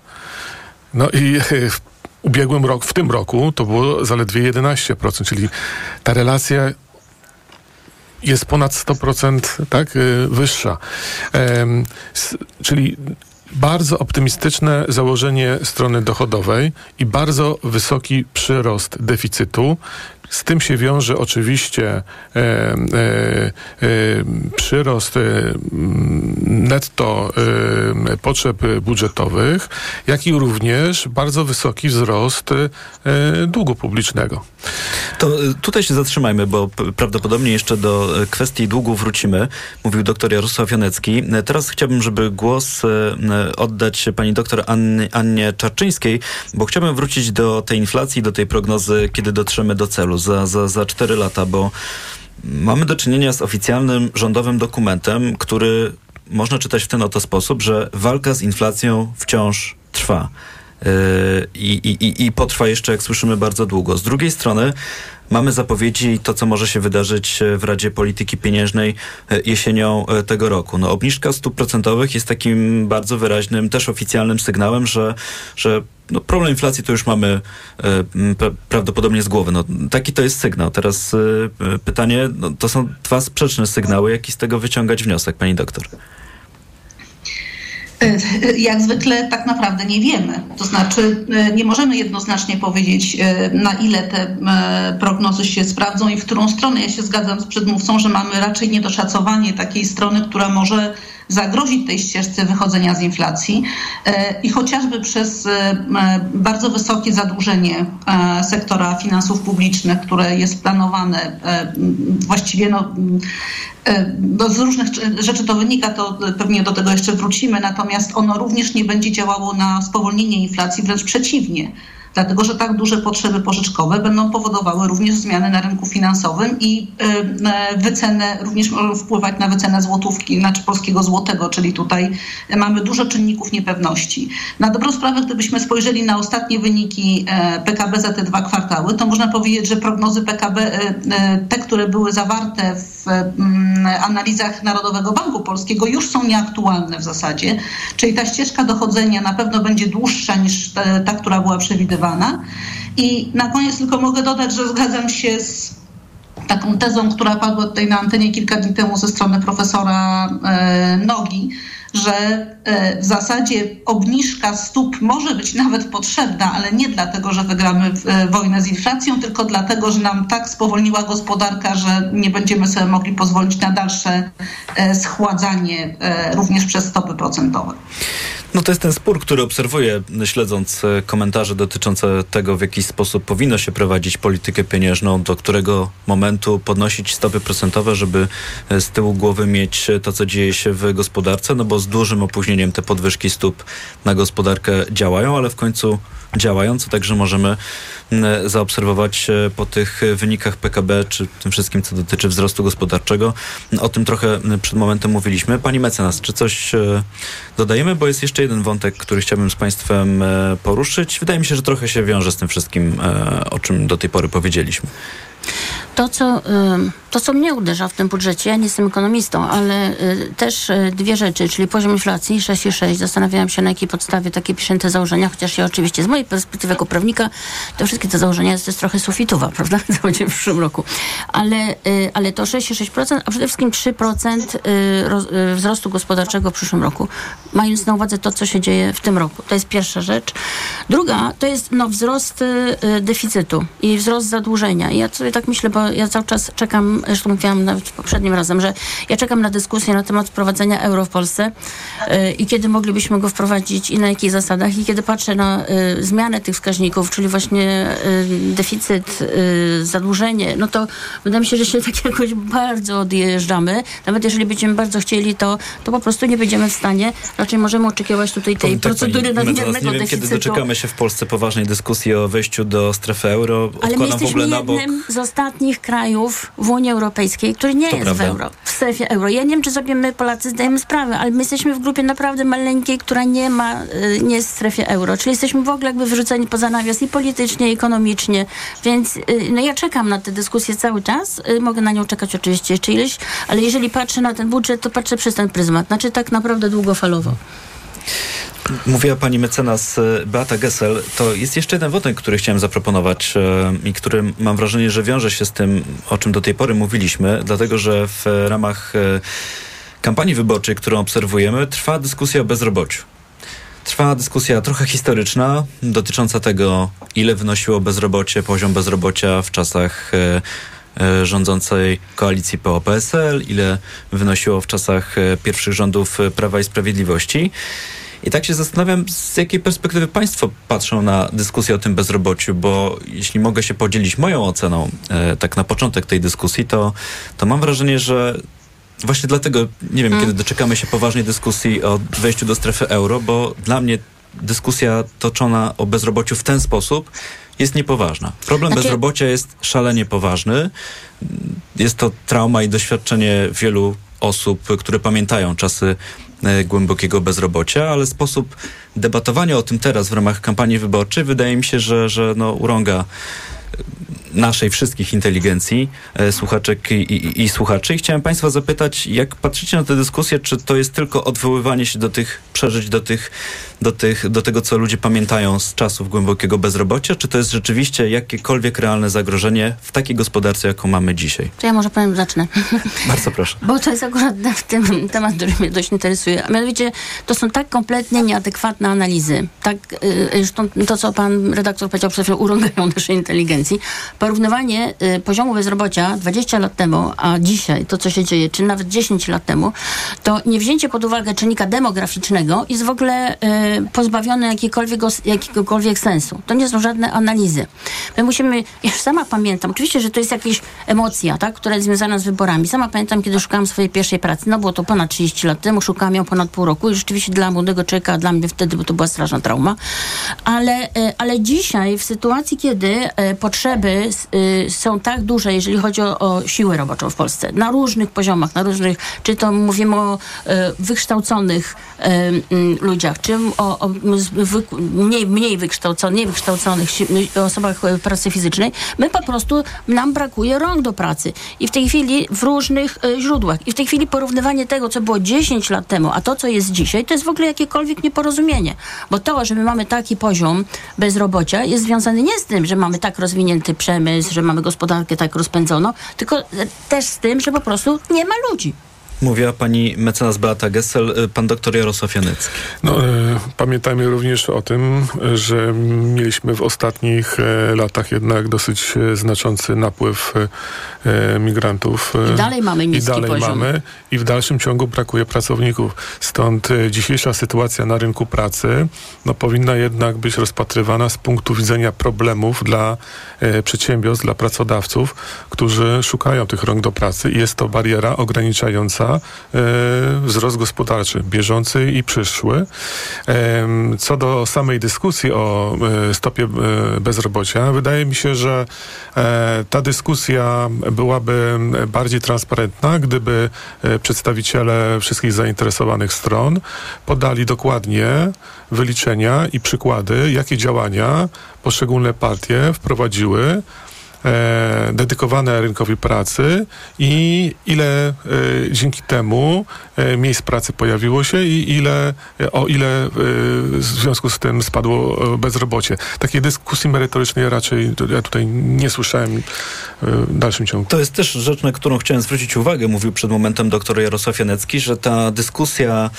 No i w ubiegłym roku, w tym roku to było zaledwie jedenaście procent, czyli ta relacja jest ponad sto procent, tak, wyższa. Ehm, s- czyli bardzo optymistyczne założenie strony dochodowej i bardzo wysoki przyrost deficytu. Z tym się wiąże oczywiście e, e, e, przyrost e, netto e, potrzeb budżetowych, jak i również bardzo wysoki wzrost e, długu publicznego. To tutaj się zatrzymajmy, bo p- prawdopodobnie jeszcze do kwestii długu wrócimy, mówił doktor Jarosław Janecki. Teraz chciałbym, żeby głos e, oddać pani doktor Anny, Annie Czarczyńskiej, bo chciałbym wrócić do tej inflacji, do tej prognozy, kiedy dotrzemy do celu. Za, za, za cztery lata, bo mamy do czynienia z oficjalnym rządowym dokumentem, który można czytać w ten oto sposób, że walka z inflacją wciąż trwa yy, i, i, i potrwa jeszcze, jak słyszymy, bardzo długo. Z drugiej strony mamy zapowiedzi, to co może się wydarzyć w Radzie Polityki Pieniężnej jesienią tego roku. No, obniżka stóp procentowych jest takim bardzo wyraźnym, też oficjalnym sygnałem, że, że no, problem inflacji to już mamy y, pra- prawdopodobnie z głowy. No, taki to jest sygnał. Teraz y, pytanie, no, to są dwa sprzeczne sygnały. Jaki z tego wyciągać wniosek, pani doktor? Jak zwykle tak naprawdę nie wiemy. To znaczy nie możemy jednoznacznie powiedzieć, na ile te prognozy się sprawdzą i w którą stronę. Ja się zgadzam z przedmówcą, że mamy raczej niedoszacowanie takiej strony, która może zagrozić tej ścieżce wychodzenia z inflacji i chociażby przez bardzo wysokie zadłużenie sektora finansów publicznych, które jest planowane właściwie no, no z różnych rzeczy to wynika, to pewnie do tego jeszcze wrócimy, natomiast ono również nie będzie działało na spowolnienie inflacji, wręcz przeciwnie. Dlatego, że tak duże potrzeby pożyczkowe będą powodowały również zmiany na rynku finansowym i wycenę, również może wpływać na wycenę złotówki, znaczy polskiego złotego, czyli tutaj mamy dużo czynników niepewności. Na dobrą sprawę, gdybyśmy spojrzeli na ostatnie wyniki P K B za te dwa kwartały, to można powiedzieć, że prognozy P K B, te, które były zawarte w analizach Narodowego Banku Polskiego, już są nieaktualne w zasadzie, czyli ta ścieżka dochodzenia na pewno będzie dłuższa niż ta, która była przewidywana. I na koniec tylko mogę dodać, że zgadzam się z taką tezą, która padła tutaj na antenie kilka dni temu ze strony profesora Nogi, że w zasadzie obniżka stóp może być nawet potrzebna, ale nie dlatego, że wygramy wojnę z inflacją, tylko dlatego, że nam tak spowolniła gospodarka, że nie będziemy sobie mogli pozwolić na dalsze schładzanie również przez stopy procentowe. No to jest ten spór, który obserwuję, śledząc komentarze dotyczące tego, w jaki sposób powinno się prowadzić politykę pieniężną, do którego momentu podnosić stopy procentowe, żeby z tyłu głowy mieć to, co dzieje się w gospodarce, no bo z dużym opóźnieniem te podwyżki stóp na gospodarkę działają, ale w końcu działają, co także możemy zaobserwować po tych wynikach P K B, czy tym wszystkim, co dotyczy wzrostu gospodarczego. O tym trochę przed momentem mówiliśmy. Pani mecenas, czy coś dodajemy? Bo jest jeszcze jeden wątek, który chciałbym z Państwem poruszyć. Wydaje mi się, że trochę się wiąże z tym wszystkim, o czym do tej pory powiedzieliśmy. To co, to, co mnie uderza w tym budżecie, ja nie jestem ekonomistą, ale też dwie rzeczy, czyli poziom inflacji sześć przecinek sześć. Zastanawiałam się, na jakiej podstawie takie piszęte założenia, chociaż ja oczywiście z mojej perspektywy jako prawnika, to wszystkie te założenia jest, to jest trochę sufitowa, prawda, co będzie w przyszłym roku. Ale, ale to sześć przecinek sześć procent, a przede wszystkim trzy procent wzrostu gospodarczego w przyszłym roku, mając na uwadze to, co się dzieje w tym roku. To jest pierwsza rzecz. Druga to jest no, wzrost deficytu i wzrost zadłużenia. Ja sobie tak myślę, bo ja cały czas czekam, zresztą mówiłam nawet poprzednim razem, że ja czekam na dyskusję na temat wprowadzenia euro w Polsce yy, i kiedy moglibyśmy go wprowadzić i na jakich zasadach. I kiedy patrzę na y, zmianę tych wskaźników, czyli właśnie y, deficyt, y, zadłużenie, no to wydaje mi się, że się tak jakoś bardzo odjeżdżamy. Nawet jeżeli będziemy bardzo chcieli, to, to po prostu nie będziemy w stanie. Raczej możemy oczekiwać tutaj tej Pamiętaj, procedury nadmiernego deficytu. Nie wiem, kiedy doczekamy się w Polsce poważnej dyskusji o wejściu do strefy euro. Odkładam w ogóle na bok. Z ostatnich krajów w Unii Europejskiej, który nie to jest prawda. w euro, w strefie euro. Ja nie wiem, czy sobie my, Polacy, zdajemy sprawę, ale my jesteśmy w grupie naprawdę maleńkiej, która nie ma, nie jest w strefie euro. Czyli jesteśmy w ogóle jakby wyrzuceni poza nawias i politycznie, i ekonomicznie. Więc no ja czekam na tę dyskusję cały czas. Mogę na nią czekać oczywiście jeszcze ileś, ale jeżeli patrzę na ten budżet, to patrzę przez ten pryzmat. Znaczy tak naprawdę długofalowo. Mówiła pani mecenas Beata Gessel. To jest jeszcze jeden wątek, który chciałem zaproponować i który mam wrażenie, że wiąże się z tym, o czym do tej pory mówiliśmy, dlatego że w ramach kampanii wyborczej, którą obserwujemy, trwa dyskusja o bezrobociu. Trwa dyskusja trochę historyczna dotycząca tego, ile wynosiło bezrobocie, poziom bezrobocia w czasach rządzącej koalicji P O P S L, ile wynosiło w czasach pierwszych rządów Prawa i Sprawiedliwości. I tak się zastanawiam, z jakiej perspektywy Państwo patrzą na dyskusję o tym bezrobociu, bo jeśli mogę się podzielić moją oceną, e, tak na początek tej dyskusji, to, to mam wrażenie, że właśnie dlatego, nie wiem, mm. kiedy doczekamy się poważnej dyskusji o wejściu do strefy euro, bo dla mnie dyskusja toczona o bezrobociu w ten sposób jest niepoważna. Problem znaczy... bezrobocia jest szalenie poważny. Jest to trauma i doświadczenie wielu osób, które pamiętają czasy głębokiego bezrobocia, ale sposób debatowania o tym teraz w ramach kampanii wyborczej wydaje mi się, że, że no, urąga naszej wszystkich inteligencji, słuchaczek i, i, i słuchaczy. I chciałem Państwa zapytać, jak patrzycie na tę dyskusję, czy to jest tylko odwoływanie się do tych przeżyć, do, tych, do, tych, do tego, co ludzie pamiętają z czasów głębokiego bezrobocia, czy to jest rzeczywiście jakiekolwiek realne zagrożenie w takiej gospodarce, jaką mamy dzisiaj? To ja może powiem, zacznę. Bardzo proszę. Bo to jest akurat w tym temat, który mnie dość interesuje. A mianowicie, to są tak kompletnie nieadekwatne analizy. Tak, yy, to, co pan redaktor powiedział przed chwilą, urągają naszej inteligencji. Po porównywanie y, poziomu bezrobocia dwadzieścia lat temu, a dzisiaj to, co się dzieje, czy nawet dziesięć lat temu, to nie wzięcie pod uwagę czynnika demograficznego jest w ogóle y, pozbawione jakiegokolwiek, jakiegokolwiek sensu. To nie są żadne analizy. My musimy, ja sama pamiętam, oczywiście, że to jest jakaś emocja, tak, która jest związana z wyborami. Sama pamiętam, kiedy szukałam swojej pierwszej pracy, no było to ponad trzydzieści lat temu, szukałam ją ponad pół roku i rzeczywiście dla młodego człowieka, dla mnie wtedy, bo to była straszna trauma, ale, y, ale dzisiaj w sytuacji, kiedy y, potrzeby y, są tak duże, jeżeli chodzi o, o siłę roboczą w Polsce, na różnych poziomach, na różnych, czy to mówimy o y, wykształconych y, y, ludziach, czy o, o wy, mniej, mniej wykształconych, wykształconych si- osobach pracy fizycznej, my po prostu, nam brakuje rąk do pracy. I w tej chwili w różnych y, źródłach. I w tej chwili porównywanie tego, co było dziesięć lat temu, a to, co jest dzisiaj, to jest w ogóle jakiekolwiek nieporozumienie. Bo to, że my mamy taki poziom bezrobocia, jest związane nie z tym, że mamy tak rozwinięty przemysł, że mamy gospodarkę tak rozpędzoną, tylko też z tym, że po prostu nie ma ludzi. Mówiła pani mecenas Beata Gessel, pan doktor Jarosław Janecki. No, e, pamiętajmy również o tym, że mieliśmy w ostatnich e, latach jednak dosyć e, znaczący napływ e, migrantów. E, I dalej mamy niski i dalej poziom. Mamy, I w dalszym ciągu brakuje pracowników. Stąd e, dzisiejsza sytuacja na rynku pracy no, powinna jednak być rozpatrywana z punktu widzenia problemów dla e, przedsiębiorstw, dla pracodawców, którzy szukają tych rąk do pracy. Jest to bariera ograniczająca wzrost gospodarczy, bieżący i przyszły. Co do samej dyskusji o stopie bezrobocia, wydaje mi się, że ta dyskusja byłaby bardziej transparentna, gdyby przedstawiciele wszystkich zainteresowanych stron podali dokładnie wyliczenia i przykłady, jakie działania poszczególne partie wprowadziły E, dedykowane rynkowi pracy i ile e, dzięki temu e, miejsc pracy pojawiło się i ile, e, o ile e, w związku z tym spadło e, bezrobocie. Takiej dyskusji merytorycznej raczej to, ja tutaj nie słyszałem e, w dalszym ciągu. To jest też rzecz, na którą chciałem zwrócić uwagę, mówił przed momentem dr Jarosław Janecki, że ta dyskusja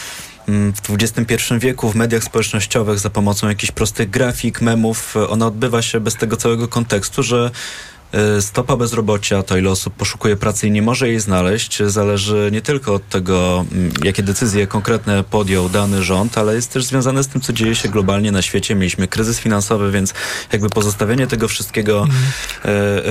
w dwudziestym pierwszym wieku w mediach społecznościowych za pomocą jakichś prostych grafik, memów, ona odbywa się bez tego całego kontekstu, że stopa bezrobocia, to ile osób poszukuje pracy i nie może jej znaleźć, zależy nie tylko od tego, jakie decyzje konkretne podjął dany rząd, ale jest też związane z tym, co dzieje się globalnie na świecie. Mieliśmy kryzys finansowy, więc jakby pozostawienie tego wszystkiego e, e,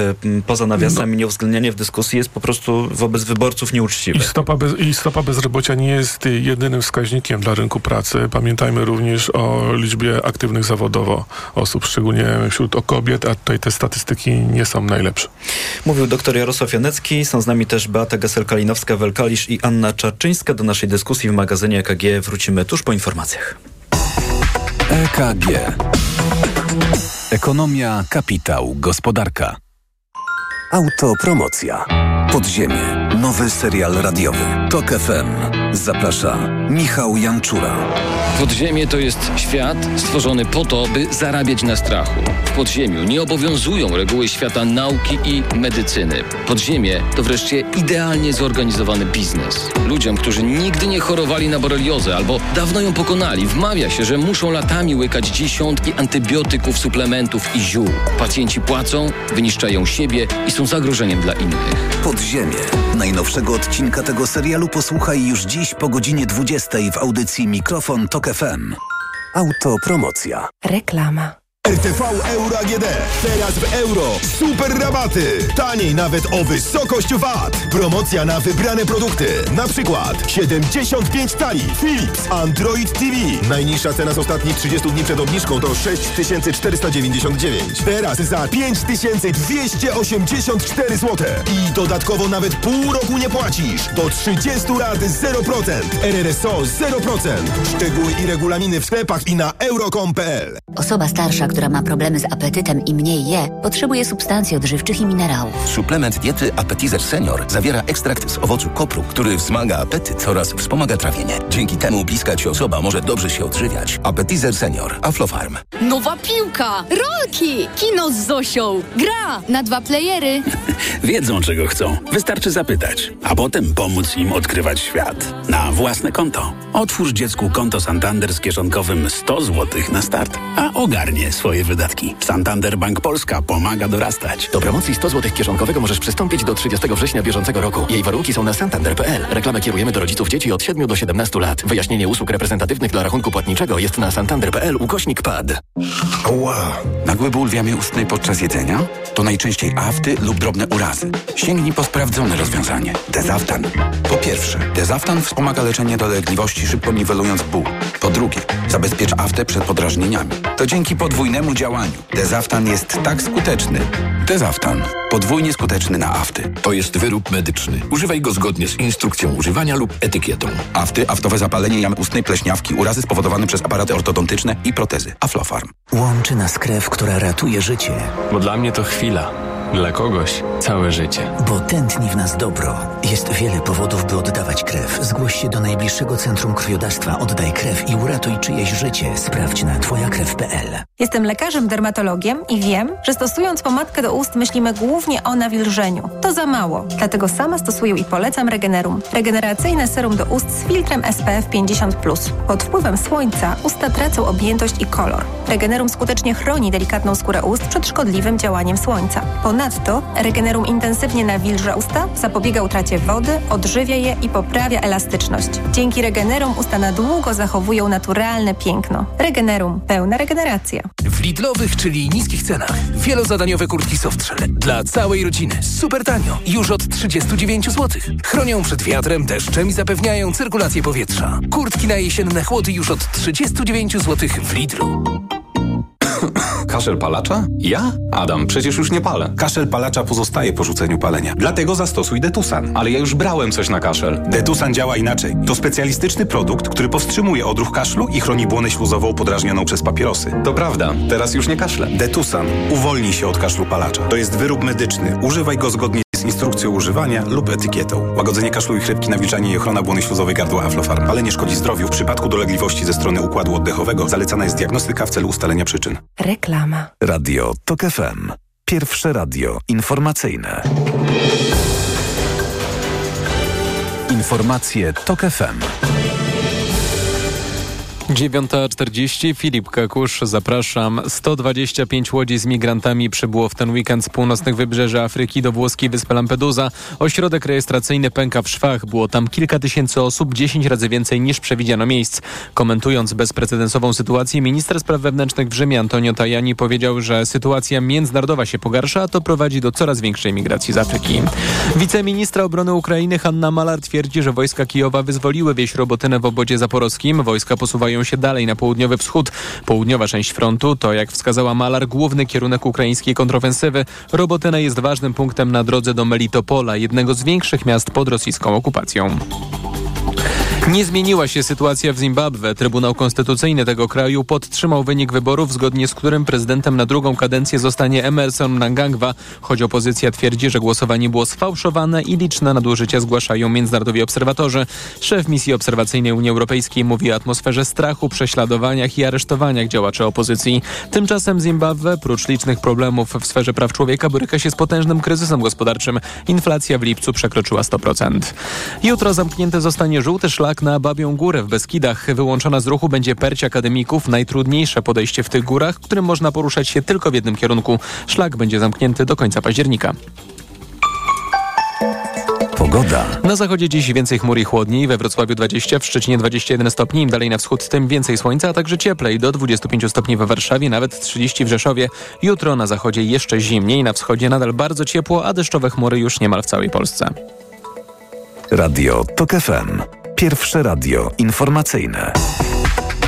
poza nawiasami, nieuwzględnianie w dyskusji jest po prostu wobec wyborców nieuczciwe. I stopa, bez, I stopa bezrobocia nie jest jedynym wskaźnikiem dla rynku pracy. Pamiętajmy również o liczbie aktywnych zawodowo osób, szczególnie wśród kobiet, a tutaj te statystyki nie są najlepszy. Mówił dr Jarosław Janecki. Są z nami też Beata Gessel-Kalinowska vel Kalisz i Anna Czarczyńska. Do naszej dyskusji w magazynie E K G wrócimy tuż po informacjach. E K G. Ekonomia, kapitał, gospodarka. Autopromocja. Podziemie. Nowy serial radiowy. Tok F M. Zaprasza Michał Janczura. Podziemie to jest świat stworzony po to, by zarabiać na strachu. W podziemiu nie obowiązują reguły świata nauki i medycyny. Podziemie to wreszcie idealnie zorganizowany biznes. Ludziom, którzy nigdy nie chorowali na boreliozę albo dawno ją pokonali, wmawia się, że muszą latami łykać dziesiątki antybiotyków, suplementów i ziół. Pacjenci płacą, wyniszczają siebie i są zagrożeniem dla innych. Podziemie. Najnowszego odcinka tego serialu posłuchaj już dziś po godzinie dwudziestej w audycji Mikrofon Tok F M. Autopromocja. Reklama. R T V Euro A G D. Teraz w euro. Super rabaty. Taniej nawet o wysokość wat. Promocja na wybrane produkty. Na przykład siedemdziesiąt pięć tali. Philips Android T V. Najniższa cena z ostatnich trzydziestu dni przed obniżką to sześć tysięcy czterysta dziewięćdziesiąt dziewięć. Teraz za pięć tysięcy dwieście osiemdziesiąt cztery złote. I dodatkowo nawet pół roku nie płacisz. Do trzydziestu rat zero procent. R R S O zero procent. Szczegóły i regulaminy w sklepach i na euro kropka com kropka p l. Osoba starsza, która ma problemy z apetytem i mniej je, potrzebuje substancji odżywczych i minerałów. Suplement diety Apetizer Senior zawiera ekstrakt z owocu kopru, który wzmaga apetyt oraz wspomaga trawienie. Dzięki temu bliska ci osoba może dobrze się odżywiać. Apetizer Senior. Aflofarm. Nowa piłka! Rolki! Kino z Zosią! Gra! Na dwa playery! Wiedzą, czego chcą. Wystarczy zapytać, a potem pomóc im odkrywać świat. Na własne konto. Otwórz dziecku konto Santander z kieszonkowym sto złotych na start, a ogarnie swoje Twoje wydatki. Santander Bank Polska pomaga dorastać. Do promocji sto złotych kieszonkowego możesz przystąpić do trzydziestego września bieżącego roku. Jej warunki są na santander kropka p l. Reklamę kierujemy do rodziców dzieci od siedmiu do siedemnastu lat. Wyjaśnienie usług reprezentatywnych dla rachunku płatniczego jest na santander kropka p l ukośnik pad. Wow. Nagły ból w jamie ustnej podczas jedzenia? To najczęściej afty lub drobne urazy. Sięgnij po sprawdzone rozwiązanie. Dezaftan. Po pierwsze, Dezaftan wspomaga leczenie dolegliwości, szybko niwelując ból. Po drugie, zabezpiecz aftę przed podrażnieniami. To dzięki podwójnemu działaniu Dezaftan jest tak skuteczny. Dezaftan. Podwójnie skuteczny na afty. To jest wyrób medyczny. Używaj go zgodnie z instrukcją używania lub etykietą. Afty, aftowe zapalenie jamy ustnej, pleśniawki, urazy spowodowane przez aparaty ortodontyczne i protezy. Aflofarm. Łączy nas krew, która ratuje życie. Bo dla mnie to chwila. Dla kogoś całe życie. Bo tętni w nas dobro. Jest wiele powodów, by oddawać krew. Zgłoś się do najbliższego centrum krwiodawstwa. Oddaj krew i uratuj czyjeś życie. Sprawdź na twoja krew kropka p l. Jestem lekarzem dermatologiem i wiem, że stosując pomadkę do ust myślimy głównie o nawilżeniu. To za mało. Dlatego sama stosuję i polecam Regenerum. Regeneracyjne serum do ust z filtrem S P F pięćdziesiąt plus. Pod wpływem słońca usta tracą objętość i kolor. Regenerum skutecznie chroni delikatną skórę ust przed szkodliwym działaniem słońca. Ponadto Regenerum intensywnie nawilża usta, zapobiega utracie wody, odżywia je i poprawia elastyczność. Dzięki Regenerum usta na długo zachowują naturalne piękno. Regenerum. Pełna regeneracja. W Lidlowych, czyli niskich cenach, wielozadaniowe kurtki softshell dla całej rodziny. Super tanio. Już od trzydziestu dziewięciu złotych. Chronią przed wiatrem, deszczem i zapewniają cyrkulację powietrza. Kurtki na jesienne chłody już od trzydziestu dziewięciu złotych w Lidlu. Kaszel palacza? Ja? Adam, przecież już nie palę. Kaszel palacza pozostaje po rzuceniu palenia. Dlatego zastosuj Detusan. Ale ja już brałem coś na kaszel. Detusan działa inaczej. To specjalistyczny produkt, który powstrzymuje odruch kaszlu i chroni błonę śluzową podrażnioną przez papierosy. To prawda, teraz już nie kaszlę. Detusan. Uwolnij się od kaszlu palacza. To jest wyrób medyczny. Używaj go zgodnie z instrukcją używania lub etykietą. Łagodzenie kaszlu i chrypki, nawilżanie i ochrona błony śluzowej gardła Aflofarm. Ale nie szkodzi zdrowiu. W przypadku dolegliwości ze strony układu oddechowego zalecana jest diagnostyka w celu ustalenia przyczyn. Reklama. Radio Tok F M. Pierwsze radio informacyjne. Informacje Tok F M. dziewiąta czterdzieści, Filip Kakusz, zapraszam. sto dwadzieścia pięć łodzi z migrantami przybyło w ten weekend z północnych wybrzeży Afryki do włoskiej wyspy Lampedusa. Ośrodek rejestracyjny pęka w szwach. Było tam kilka tysięcy osób, dziesięć razy więcej niż przewidziano miejsc. Komentując bezprecedensową sytuację, minister spraw wewnętrznych w Rzymie Antonio Tajani powiedział, że sytuacja międzynarodowa się pogarsza, a to prowadzi do coraz większej migracji z Afryki. Wiceministra obrony Ukrainy Hanna Malar twierdzi, że wojska Kijowa wyzwoliły wieś Robotynę w obozie zaporowskim. Wojska posuwają się dalej na południowy wschód. Południowa część frontu to, jak wskazała Malar, główny kierunek ukraińskiej kontrofensywy. Robotyna jest ważnym punktem na drodze do Melitopola, jednego z większych miast pod rosyjską okupacją. Nie zmieniła się sytuacja w Zimbabwe. Trybunał Konstytucyjny tego kraju podtrzymał wynik wyborów, zgodnie z którym prezydentem na drugą kadencję zostanie Emmerson Mnangagwa, choć opozycja twierdzi, że głosowanie było sfałszowane i liczne nadużycia zgłaszają międzynarodowi obserwatorzy. Szef misji obserwacyjnej Unii Europejskiej mówi o atmosferze strachu, prześladowaniach i aresztowaniach działaczy opozycji. Tymczasem Zimbabwe, prócz licznych problemów w sferze praw człowieka, boryka się z potężnym kryzysem gospodarczym. Inflacja w lipcu przekroczyła sto procent. Jutro zamknięty zostanie żółty szlak na Babią Górę w Beskidach. Wyłączona z ruchu będzie Perć Akademików, najtrudniejsze podejście w tych górach, którym można poruszać się tylko w jednym kierunku. Szlak będzie zamknięty do końca października. Pogoda. Na zachodzie dziś więcej chmur i chłodniej, we Wrocławiu dwadzieścia, w Szczecinie dwadzieścia jeden stopni, im dalej na wschód, tym więcej słońca, a także cieplej, do dwudziestu pięciu stopni w Warszawie, nawet trzydzieści w Rzeszowie. Jutro na zachodzie jeszcze zimniej, na wschodzie nadal bardzo ciepło, a deszczowe chmury już niemal w całej Polsce. Radio Tok F M. Pierwsze radio informacyjne.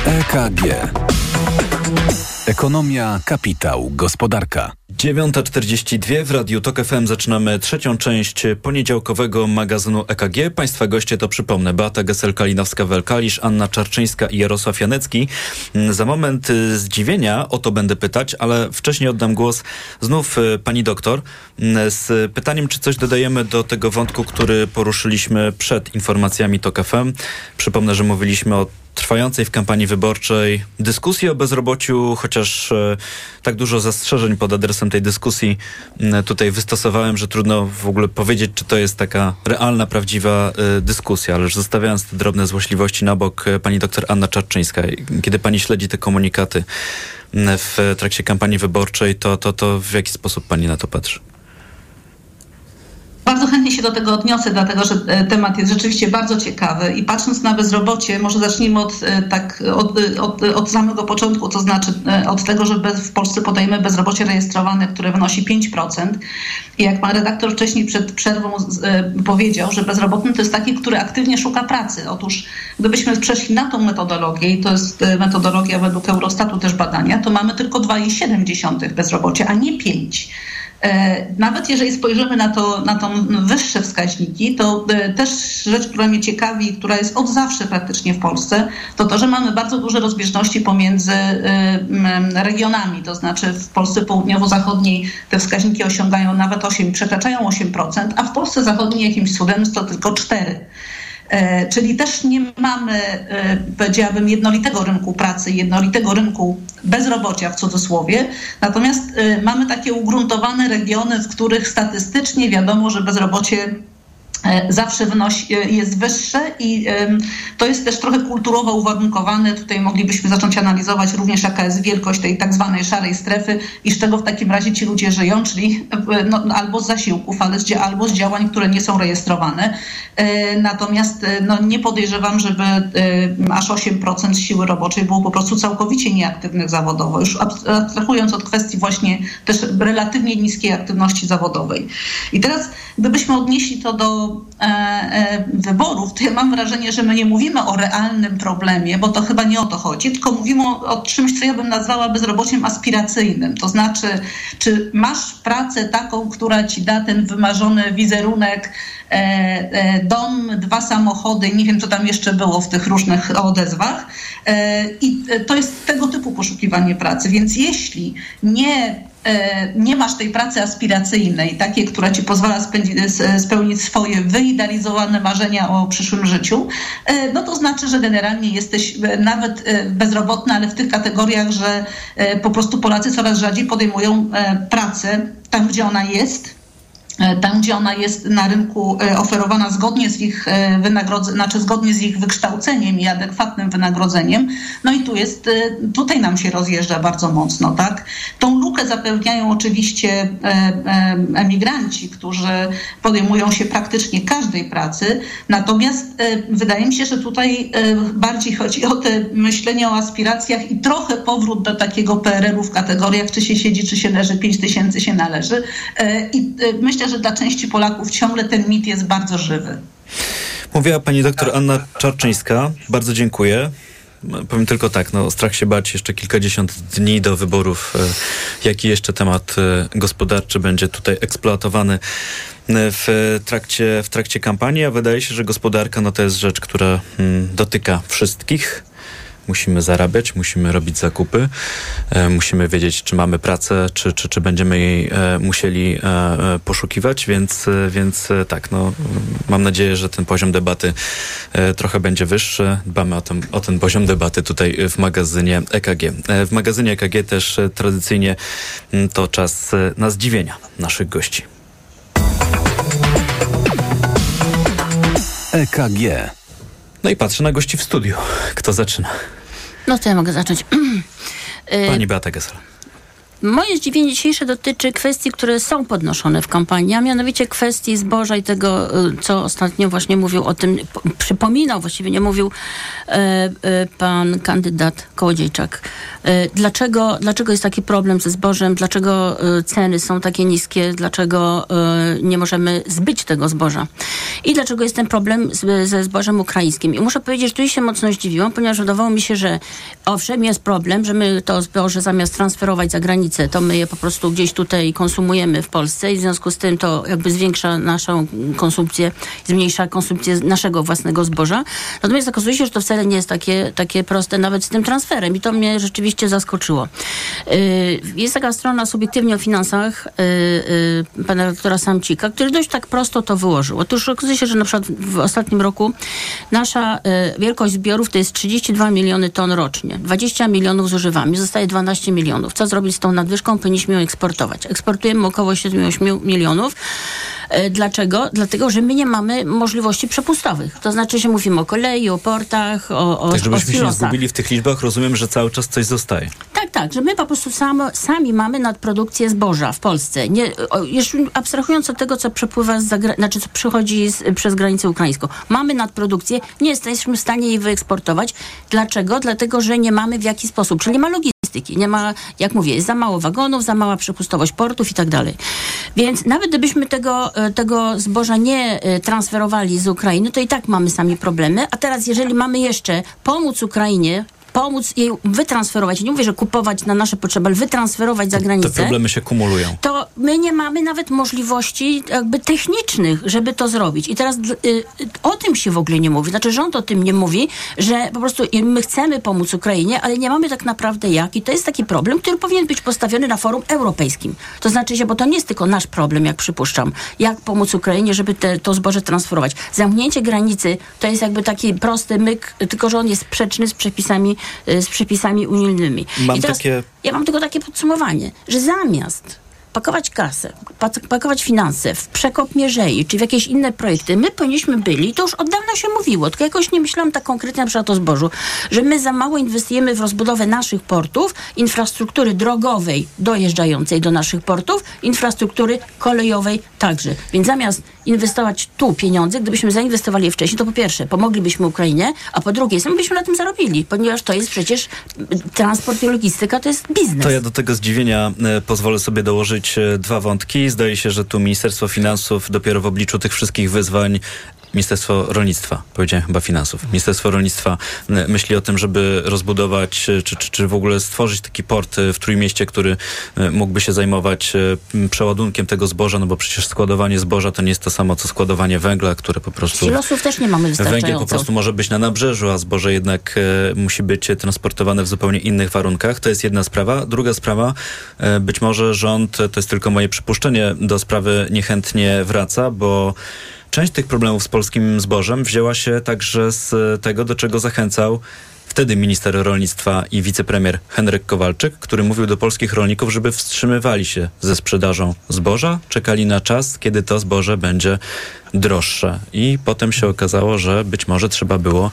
E K G. Ekonomia, kapitał, gospodarka. dziewiąta czterdzieści dwa w Radiu Tok F M zaczynamy trzecią część poniedziałkowego magazynu E K G. Państwa goście to, przypomnę, Beata Gessel-Kalinowska vel Kalisz, Anna Czarczyńska i Jarosław Janecki. Za moment zdziwienia o to będę pytać, ale wcześniej oddam głos znów pani doktor z pytaniem, czy coś dodajemy do tego wątku, który poruszyliśmy przed informacjami Tok F M. Przypomnę, że mówiliśmy o trwającej w kampanii wyborczej dyskusji o bezrobociu, chociaż tak dużo zastrzeżeń pod adresem czasem tej dyskusji tutaj wystosowałem, że trudno w ogóle powiedzieć, czy to jest taka realna, prawdziwa dyskusja, ale zostawiając te drobne złośliwości na bok, pani doktor Anna Czarczyńska, kiedy pani śledzi te komunikaty w trakcie kampanii wyborczej, to, to, to w jaki sposób pani na to patrzy? Bardzo chętnie się do tego odniosę, dlatego że temat jest rzeczywiście bardzo ciekawy i patrząc na bezrobocie, może zacznijmy od, tak, od, od, od samego początku, to znaczy od tego, że bez, w Polsce podejmujemy bezrobocie rejestrowane, które wynosi pięć procent. I jak pan redaktor wcześniej przed przerwą powiedział, że bezrobotny to jest taki, który aktywnie szuka pracy. Otóż gdybyśmy przeszli na tą metodologię, i to jest metodologia według Eurostatu też badania, to mamy tylko dwa przecinek siedem bezrobocie, a nie pięć procent. Nawet jeżeli spojrzymy na to, na tą wyższe wskaźniki, to też rzecz, która mnie ciekawi, która jest od zawsze praktycznie w Polsce, to to, że mamy bardzo duże rozbieżności pomiędzy regionami, to znaczy w Polsce południowo-zachodniej te wskaźniki osiągają nawet osiem, przekraczają osiem procent, a w Polsce zachodniej jakimś cudem jest to tylko cztery procent. Czyli też nie mamy, powiedziałabym, jednolitego rynku pracy, jednolitego rynku bezrobocia w cudzysłowie. Natomiast mamy takie ugruntowane regiony, w których statystycznie wiadomo, że bezrobocie zawsze wynosi, jest wyższe i to jest też trochę kulturowo uwarunkowane. Tutaj moglibyśmy zacząć analizować również, jaka jest wielkość tej tak zwanej szarej strefy i z czego w takim razie ci ludzie żyją, czyli no, albo z zasiłków, albo z działań, które nie są rejestrowane. Natomiast no, nie podejrzewam, żeby aż osiem procent siły roboczej było po prostu całkowicie nieaktywnych zawodowo, już abstrahując od kwestii właśnie też relatywnie niskiej aktywności zawodowej. I teraz gdybyśmy odnieśli to do wyborów, to ja mam wrażenie, że my nie mówimy o realnym problemie, bo to chyba nie o to chodzi, tylko mówimy o, o czymś, co ja bym nazwała bezrobociem aspiracyjnym. To znaczy, czy masz pracę taką, która ci da ten wymarzony wizerunek, e, e, dom, dwa samochody, nie wiem, co tam jeszcze było w tych różnych odezwach. E, I to jest tego typu poszukiwanie pracy. Więc jeśli nie nie masz tej pracy aspiracyjnej, takiej, która ci pozwala spełnić swoje wyidealizowane marzenia o przyszłym życiu, no to znaczy, że generalnie jesteś nawet bezrobotny, ale w tych kategoriach, że po prostu Polacy coraz rzadziej podejmują pracę tam, gdzie ona jest, tam, gdzie ona jest na rynku oferowana zgodnie z ich wynagrodzeniem, znaczy zgodnie z ich wykształceniem i adekwatnym wynagrodzeniem. No i tu jest, tutaj nam się rozjeżdża bardzo mocno, tak? Tą lukę zapełniają oczywiście emigranci, którzy podejmują się praktycznie każdej pracy. Natomiast wydaje mi się, że tutaj bardziej chodzi o te myślenie o aspiracjach i trochę powrót do takiego P R L-u w kategoriach, czy się siedzi, czy się leży, pięć tysięcy się należy. I myślę, że dla części Polaków ciągle ten mit jest bardzo żywy. Mówiła pani doktor Anna Czarczyńska. Bardzo dziękuję. Powiem tylko tak, no strach się bać, jeszcze kilkadziesiąt dni do wyborów. Jaki jeszcze temat gospodarczy będzie tutaj eksploatowany w trakcie, w trakcie kampanii? A wydaje się, że gospodarka no to jest rzecz, która dotyka wszystkich. Musimy zarabiać, musimy robić zakupy, e, musimy wiedzieć, czy mamy pracę, czy, czy, czy będziemy jej e, musieli e, poszukiwać, więc, e, więc tak, no, mam nadzieję, że ten poziom debaty e, trochę będzie wyższy. Dbamy o ten, o ten poziom debaty tutaj w magazynie E K G. E, w magazynie E K G też e, tradycyjnie m, to czas e, na zdziwienia naszych gości. E K G. No i patrzę na gości w studiu. Kto zaczyna? No to ja mogę zacząć. Pani Beata Gessel. Moje zdziwienie dzisiejsze dotyczy kwestii, które są podnoszone w kampanii, a mianowicie kwestii zboża i tego, co ostatnio właśnie mówił o tym, przypominał, właściwie nie mówił pan kandydat Kołodziejczak. Dlaczego, dlaczego jest taki problem ze zbożem? Dlaczego ceny są takie niskie? Dlaczego nie możemy zbyć tego zboża? I dlaczego jest ten problem z, ze zbożem ukraińskim? I muszę powiedzieć, że tu się mocno zdziwiłam, ponieważ wydawało mi się, że owszem, jest problem, że my to zboże zamiast transferować za granicę, to my je po prostu gdzieś tutaj konsumujemy w Polsce i w związku z tym to jakby zwiększa naszą konsumpcję, zmniejsza konsumpcję naszego własnego zboża. Natomiast okazuje się, że to wcale nie jest takie, takie proste nawet z tym transferem i to mnie rzeczywiście zaskoczyło. Jest taka strona Subiektywnie o finansach pana doktora Samcika, który dość tak prosto to wyłożył. Otóż okazuje się, że na przykład w ostatnim roku nasza wielkość zbiorów to jest trzydzieści dwa miliony ton rocznie. dwadzieścia milionów zużywamy, zostaje dwanaście milionów. Co zrobić z tą nadwyżką, powinniśmy ją eksportować. Eksportujemy około siedem do ośmiu milionów. Dlaczego? Dlatego, że my nie mamy możliwości przepustowych. To znaczy, że mówimy o kolei, o portach, o, o tak, żebyśmy się nie zgubili w tych liczbach, rozumiem, że cały czas coś zostaje. Tak, tak, że my po prostu samo, sami mamy nadprodukcję zboża w Polsce. Nie, o, jeszcze abstrahując od tego, co przepływa, z zagra- znaczy co przychodzi z, przez granicę ukraińską. Mamy nadprodukcję, nie jesteśmy w stanie jej wyeksportować. Dlaczego? Dlatego, że nie mamy w jaki sposób, czyli nie ma logistyki, nie ma, jak mówię, jest za mało wagonów, za mała przepustowość portów i tak dalej. Więc nawet gdybyśmy tego tego zboża nie transferowali z Ukrainy, to i tak mamy sami problemy. A teraz, jeżeli mamy jeszcze pomóc Ukrainie, pomóc jej wytransferować, nie mówię, że kupować na nasze potrzeby, ale wytransferować za granicę. Te problemy się kumulują. To my nie mamy nawet możliwości jakby technicznych, żeby to zrobić. I teraz y, o tym się w ogóle nie mówi. Znaczy rząd o tym nie mówi, że po prostu my chcemy pomóc Ukrainie, ale nie mamy tak naprawdę jak. I to jest taki problem, który powinien być postawiony na forum europejskim. To znaczy się, bo to nie jest tylko nasz problem, jak przypuszczam, jak pomóc Ukrainie, żeby te, to zboże transferować. Zamknięcie granicy to jest jakby taki prosty myk, tylko że on jest sprzeczny z przepisami z przepisami unijnymi. Mam I teraz takie... Ja mam tylko takie podsumowanie, że zamiast pakować kasę, pakować finanse w przekop mierzei, czy w jakieś inne projekty, my powinniśmy byli, to już od dawna się mówiło, tylko jakoś nie myślałam tak konkretnie na przykład o zbożu, że my za mało inwestujemy w rozbudowę naszych portów, infrastruktury drogowej dojeżdżającej do naszych portów, infrastruktury kolejowej także. Więc zamiast inwestować tu pieniądze, gdybyśmy zainwestowali je wcześniej, to po pierwsze pomoglibyśmy Ukrainie, a po drugie, my byśmy na tym zarobili, ponieważ to jest przecież transport i logistyka, to jest biznes. To ja do tego zdziwienia e, pozwolę sobie dołożyć dwa wątki. Zdaje się, że tu Ministerstwo Finansów dopiero w obliczu tych wszystkich wyzwań, Ministerstwo Rolnictwa, powiedziałem chyba Finansów, Ministerstwo Rolnictwa myśli o tym, żeby rozbudować, czy, czy, czy w ogóle stworzyć taki port w Trójmieście, który mógłby się zajmować przeładunkiem tego zboża, no bo przecież składowanie zboża to nie jest to samo, co składowanie węgla, które po prostu... Silosów też nie mamy wystarczająco. Węgiel po prostu może być na nabrzeżu, a zboże jednak musi być transportowane w zupełnie innych warunkach. To jest jedna sprawa. Druga sprawa, być może rząd, to jest tylko moje przypuszczenie, do sprawy niechętnie wraca, bo część tych problemów z polskim zbożem wzięła się także z tego, do czego zachęcał wtedy minister rolnictwa i wicepremier Henryk Kowalczyk, który mówił do polskich rolników, żeby wstrzymywali się ze sprzedażą zboża, czekali na czas, kiedy to zboże będzie droższe. I potem się okazało, że być może trzeba było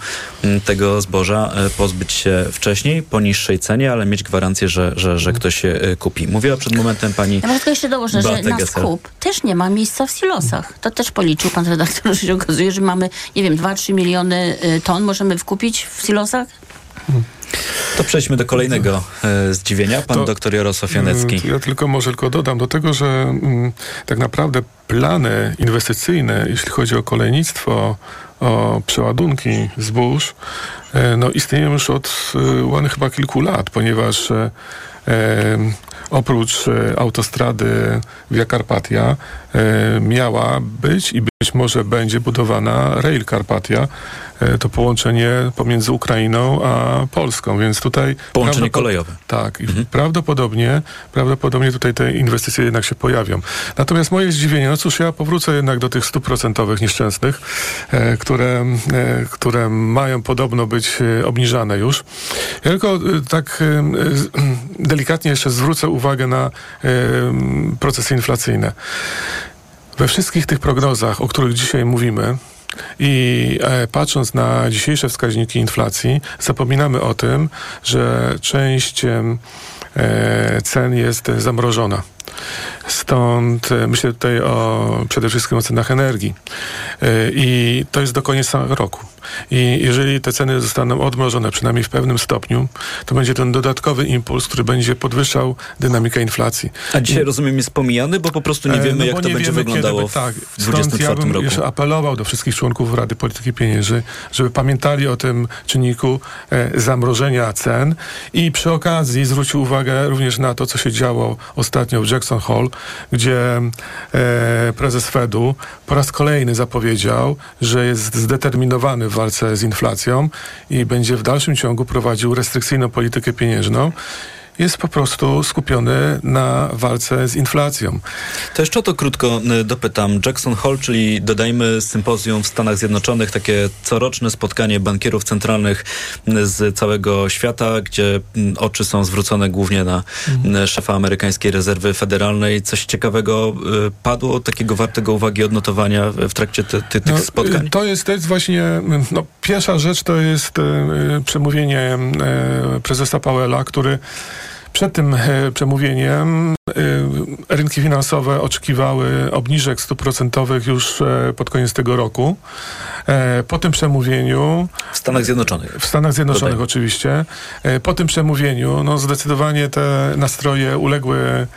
tego zboża pozbyć się wcześniej, po niższej cenie, ale mieć gwarancję, że, że, że ktoś się kupi. Mówiła przed momentem pani Beata Gessel. Ja tylko jeszcze dołożę, że na skup też nie ma miejsca w silosach. To też policzył pan redaktor, że się okazuje, że mamy, nie wiem, dwa trzy miliony ton możemy wkupić w silosach. To przejdźmy do kolejnego e, zdziwienia. Pan to, doktor Jarosław Janecki. Ja tylko może tylko dodam do tego, że m, tak naprawdę plany inwestycyjne, jeśli chodzi o kolejnictwo, o przeładunki zbóż, e, no istnieją już od e, ładnych chyba kilku lat, ponieważ e, oprócz e, autostrady Via Carpatia e, miała być i być może będzie budowana Rail Carpatia, to połączenie pomiędzy Ukrainą a Polską, więc tutaj... Połączenie prawdopod- kolejowe. Tak. Mhm. Prawdopodobnie, prawdopodobnie tutaj te inwestycje jednak się pojawią. Natomiast moje zdziwienie, no cóż, ja powrócę jednak do tych stu procentowych nieszczęsnych, e, które, e, które mają podobno być obniżane już. Ja tylko e, tak e, delikatnie jeszcze zwrócę uwagę na e, procesy inflacyjne. We wszystkich tych prognozach, o których dzisiaj mówimy, i e, patrząc na dzisiejsze wskaźniki inflacji, zapominamy o tym, że część e, cen jest zamrożona. Stąd e, myślę tutaj o, przede wszystkim o cenach energii. E, I to jest do końca roku. I jeżeli te ceny zostaną odmrożone, przynajmniej w pewnym stopniu, to będzie ten dodatkowy impuls, który będzie podwyższał dynamikę inflacji. A dzisiaj, I, rozumiem, jest pomijany, bo po prostu nie wiemy, no jak to będzie wiemy, wyglądało kiedy, w tak. dwudziestym czwartym ja bym roku. Jeszcze apelował do wszystkich członków Rady Polityki Pieniężnej, żeby pamiętali o tym czynniku e, zamrożenia cen i przy okazji zwrócił uwagę również na to, co się działo ostatnio w Jackson Hole, gdzie e, prezes Fedu po raz kolejny zapowiedział, że jest zdeterminowany w walce z inflacją i będzie w dalszym ciągu prowadził restrykcyjną politykę pieniężną. jest po prostu skupiony na walce z inflacją. To jeszcze o to krótko dopytam. Jackson Hole, czyli dodajmy sympozjum w Stanach Zjednoczonych, takie coroczne spotkanie bankierów centralnych z całego świata, gdzie oczy są zwrócone głównie na mm. szefa amerykańskiej rezerwy federalnej. Coś ciekawego padło, takiego wartego uwagi odnotowania w trakcie ty, ty, tych no, spotkań? To jest, to jest właśnie, no, pierwsza rzecz to jest y, przemówienie y, prezesa Powella, który przed tym y, przemówieniem y, rynki finansowe oczekiwały obniżek stóp procentowych już y, pod koniec tego roku. Y, po tym przemówieniu... W Stanach Zjednoczonych. W Stanach Zjednoczonych Dodaj. oczywiście. Y, po tym przemówieniu no, zdecydowanie te nastroje uległy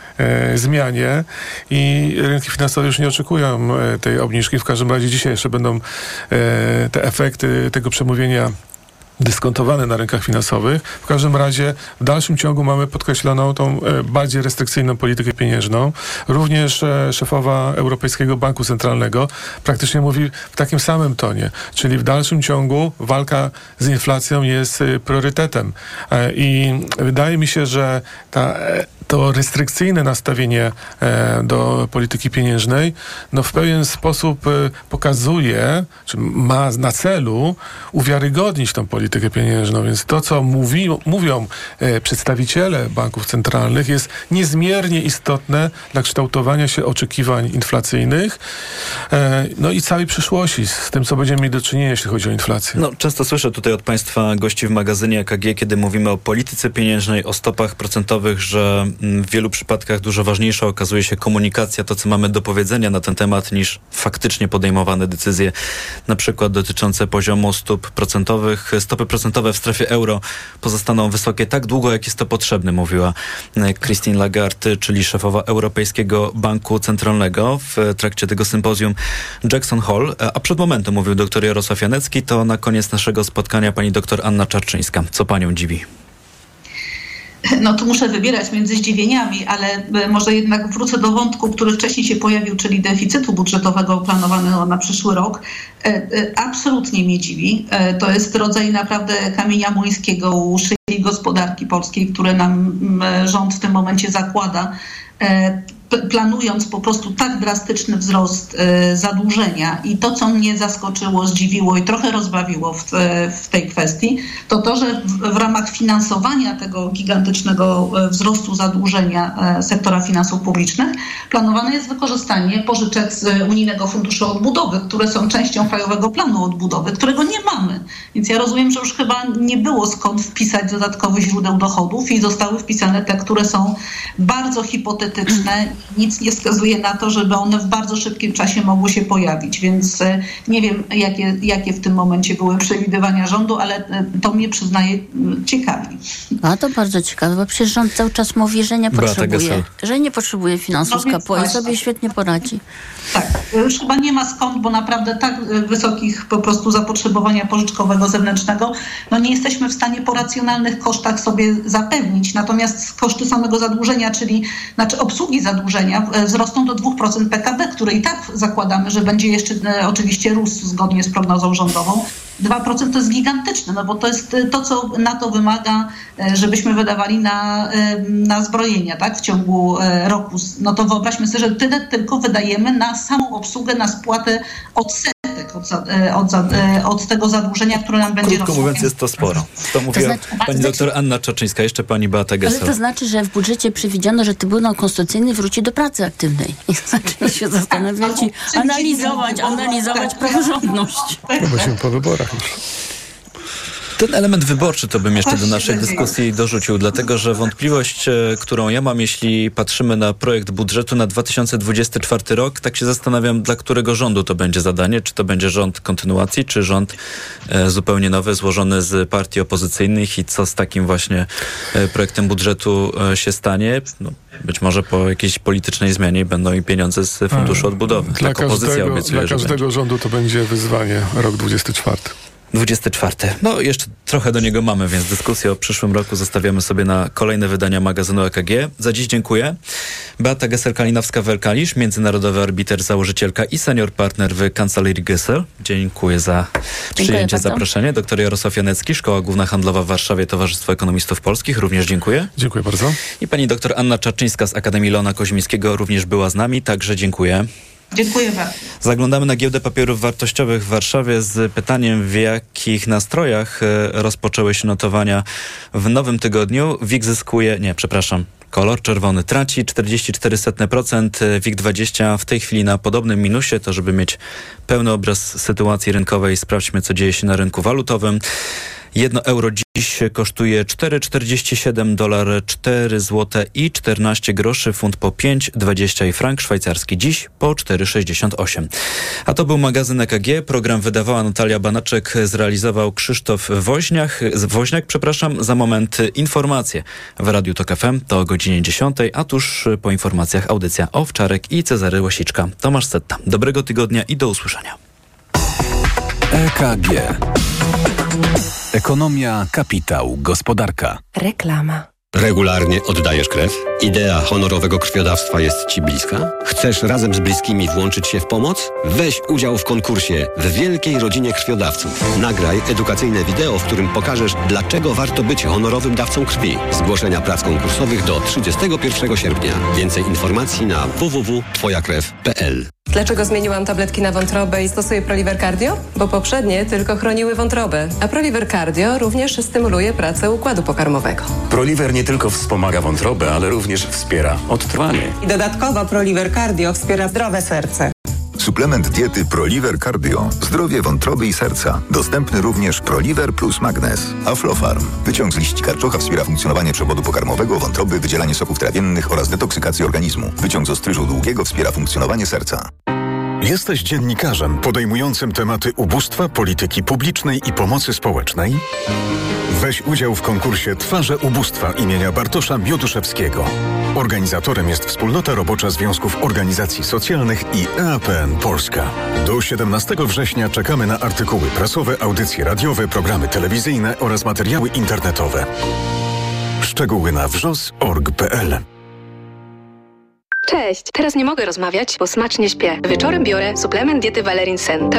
y, zmianie i rynki finansowe już nie oczekują y, tej obniżki. W każdym razie dzisiaj jeszcze będą y, te efekty tego przemówienia dyskontowane na rynkach finansowych. W każdym razie w dalszym ciągu mamy podkreśloną tą e, bardziej restrykcyjną politykę pieniężną. Również e, szefowa Europejskiego Banku Centralnego praktycznie mówi w takim samym tonie, czyli w dalszym ciągu walka z inflacją jest e, priorytetem. E, I wydaje mi się, że ta, e, to restrykcyjne nastawienie e, do polityki pieniężnej no w pewien sposób e, pokazuje, czy ma na celu uwiarygodnić tą politykę pieniężną, więc to, co mówi, mówią e, przedstawiciele banków centralnych, jest niezmiernie istotne dla kształtowania się oczekiwań inflacyjnych e, no i całej przyszłości z tym, co będziemy mieli do czynienia, jeśli chodzi o inflację. No, często słyszę tutaj od Państwa gości w magazynie E K G, kiedy mówimy o polityce pieniężnej, o stopach procentowych, że w wielu przypadkach dużo ważniejsza okazuje się komunikacja, to, co mamy do powiedzenia na ten temat, niż faktycznie podejmowane decyzje, na przykład dotyczące poziomu stóp procentowych. Stopy procentowe w strefie euro pozostaną wysokie tak długo, jak jest to potrzebne, mówiła Christine Lagarde, czyli szefowa Europejskiego Banku Centralnego w trakcie tego sympozjum Jackson Hole. A przed momentem mówił dr Jarosław Janecki. To na koniec naszego spotkania pani dr Anna Czarczyńska. Co panią dziwi? No tu muszę wybierać między zdziwieniami, ale może jednak wrócę do wątku, który wcześniej się pojawił, czyli deficytu budżetowego planowanego na przyszły rok. Absolutnie mnie dziwi. To jest rodzaj naprawdę kamienia młyńskiego u szyi gospodarki polskiej, które nam rząd w tym momencie zakłada, planując po prostu tak drastyczny wzrost zadłużenia. I to, co mnie zaskoczyło, zdziwiło i trochę rozbawiło w, w tej kwestii, to to, że w, w ramach finansowania tego gigantycznego wzrostu zadłużenia sektora finansów publicznych planowane jest wykorzystanie pożyczek z Unijnego Funduszu Odbudowy, które są częścią Krajowego Planu Odbudowy, którego nie mamy. Więc ja rozumiem, że już chyba nie było skąd wpisać dodatkowych źródeł dochodów i zostały wpisane te, które są bardzo hipotetyczne. Nic nie wskazuje na to, żeby one w bardzo szybkim czasie mogły się pojawić, więc nie wiem, jakie, jakie w tym momencie były przewidywania rządu, ale to mnie, przyznaję, ciekawi. A to bardzo ciekawe, bo przecież rząd cały czas mówi, że nie potrzebuje, że nie potrzebuje finansów no, K P O i sobie świetnie poradzi. Tak, już chyba nie ma skąd, bo naprawdę tak wysokich po prostu zapotrzebowania pożyczkowego zewnętrznego, no nie jesteśmy w stanie po racjonalnych kosztach sobie zapewnić, natomiast koszty samego zadłużenia, czyli znaczy obsługi zadłużenia, wzrosną do dwa procent P K B, który i tak zakładamy, że będzie jeszcze e, oczywiście rósł zgodnie z prognozą rządową. dwa procent to jest gigantyczne, no bo to jest to, co NATO wymaga, e, żebyśmy wydawali na, e, na zbrojenia, tak, w ciągu e, roku. No to wyobraźmy sobie, że tyle tylko wydajemy na samą obsługę, na spłatę odsetek od, za, od, za, od tego zadłużenia, które nam będzie rosło. Krótko mówiąc, jest to sporo. To mówiła to znaczy, pani doktor znaczy, Anna Czarczyńska, jeszcze pani Beata Gessel. Ale to znaczy, że w budżecie przewidziano, że Trybunał Konstytucyjny wróci do pracy aktywnej. I zaczęli się zastanawiać tak, i analizować, analizować tak, praworządność. No właśnie po wyborach już. Ten element wyborczy to bym jeszcze do naszej dyskusji dorzucił, dlatego że wątpliwość, którą ja mam, jeśli patrzymy na projekt budżetu na dwa tysiące dwudziesty czwarty rok, tak się zastanawiam, dla którego rządu to będzie zadanie. Czy to będzie rząd kontynuacji, czy rząd e, zupełnie nowy, złożony z partii opozycyjnych i co z takim właśnie e, projektem budżetu e, się stanie? No, być może po jakiejś politycznej zmianie będą i pieniądze z Funduszu Odbudowy. Dla tak każdego, opozycja obiecuje, dla każdego rządu to będzie wyzwanie rok dwudziesty czwarty. dwudziesty czwarty. No, jeszcze trochę do niego mamy, więc dyskusję o przyszłym roku zostawiamy sobie na kolejne wydania magazynu E K G. Za dziś dziękuję. Beata Gessel-Kalinowska vel Kalisz, międzynarodowy arbiter, założycielka i senior partner w Kancelarii Gessel. Dziękuję za przyjęcie, dziękuję zaproszenie. Doktor Jarosław Janecki, Szkoła Główna Handlowa w Warszawie, Towarzystwo Ekonomistów Polskich. Również dziękuję. Dziękuję bardzo. I pani doktor Anna Czarczyńska z Akademii Leona Koźmińskiego również była z nami, także dziękuję. Dziękuję bardzo. Zaglądamy na Giełdę Papierów Wartościowych w Warszawie z pytaniem, w jakich nastrojach rozpoczęły się notowania w nowym tygodniu. WIG zyskuje, nie, przepraszam, kolor czerwony traci czterdzieści cztery procent, WIG dwadzieścia w tej chwili na podobnym minusie. To żeby mieć pełny obraz sytuacji rynkowej, sprawdźmy, co dzieje się na rynku walutowym. Jedno euro dziś kosztuje cztery czterdzieści siedem, dolar cztery złote i czternaście groszy, funt po pięć dwadzieścia i frank szwajcarski dziś po cztery sześćdziesiąt osiem. A to był magazyn E K G. Program wydawała Natalia Banaczek, zrealizował Krzysztof Woźniak. Woźniak, przepraszam, za moment informacje w Radiu Tok F M. To o godzinie dziesiątej, a tuż po informacjach audycja Owczarek i Cezary Łasiczka. Tomasz Setta. Dobrego tygodnia i do usłyszenia. E K G. Ekonomia, kapitał, gospodarka. Reklama. Regularnie oddajesz krew? Idea honorowego krwiodawstwa jest Ci bliska? Chcesz razem z bliskimi włączyć się w pomoc? Weź udział w konkursie w Wielkiej Rodzinie Krwiodawców. Nagraj edukacyjne wideo, w którym pokażesz, dlaczego warto być honorowym dawcą krwi. Zgłoszenia prac konkursowych do trzydziestego pierwszego sierpnia. Więcej informacji na w w w kropka twoja krew kropka p l. Dlaczego zmieniłam tabletki na wątrobę i stosuję ProLiver Cardio? Bo poprzednie tylko chroniły wątrobę, a ProLiver Cardio również stymuluje pracę układu pokarmowego. ProLiver nie tylko wspomaga wątrobę, ale również wspiera odtrwanie. I dodatkowo ProLiver Cardio wspiera zdrowe serce. Suplement diety ProLiver Cardio. Zdrowie wątroby i serca. Dostępny również ProLiver plus Magnes. Aflofarm. Wyciąg z liści karczocha wspiera funkcjonowanie przewodu pokarmowego, wątroby, wydzielanie soków trawiennych oraz detoksykację organizmu. Wyciąg z ostryżu długiego wspiera funkcjonowanie serca. Jesteś dziennikarzem podejmującym tematy ubóstwa, polityki publicznej i pomocy społecznej? Weź udział w konkursie Twarze Ubóstwa imienia Bartosza Bioduszewskiego. Organizatorem jest Wspólnota Robocza Związków Organizacji Socjalnych i E A P N Polska. Do siedemnastego września czekamy na artykuły prasowe, audycje radiowe, programy telewizyjne oraz materiały internetowe. Szczegóły na wrzos kropka org kropka p l. Cześć, teraz nie mogę rozmawiać, bo smacznie śpię. Wieczorem biorę suplement diety Valerin Sen.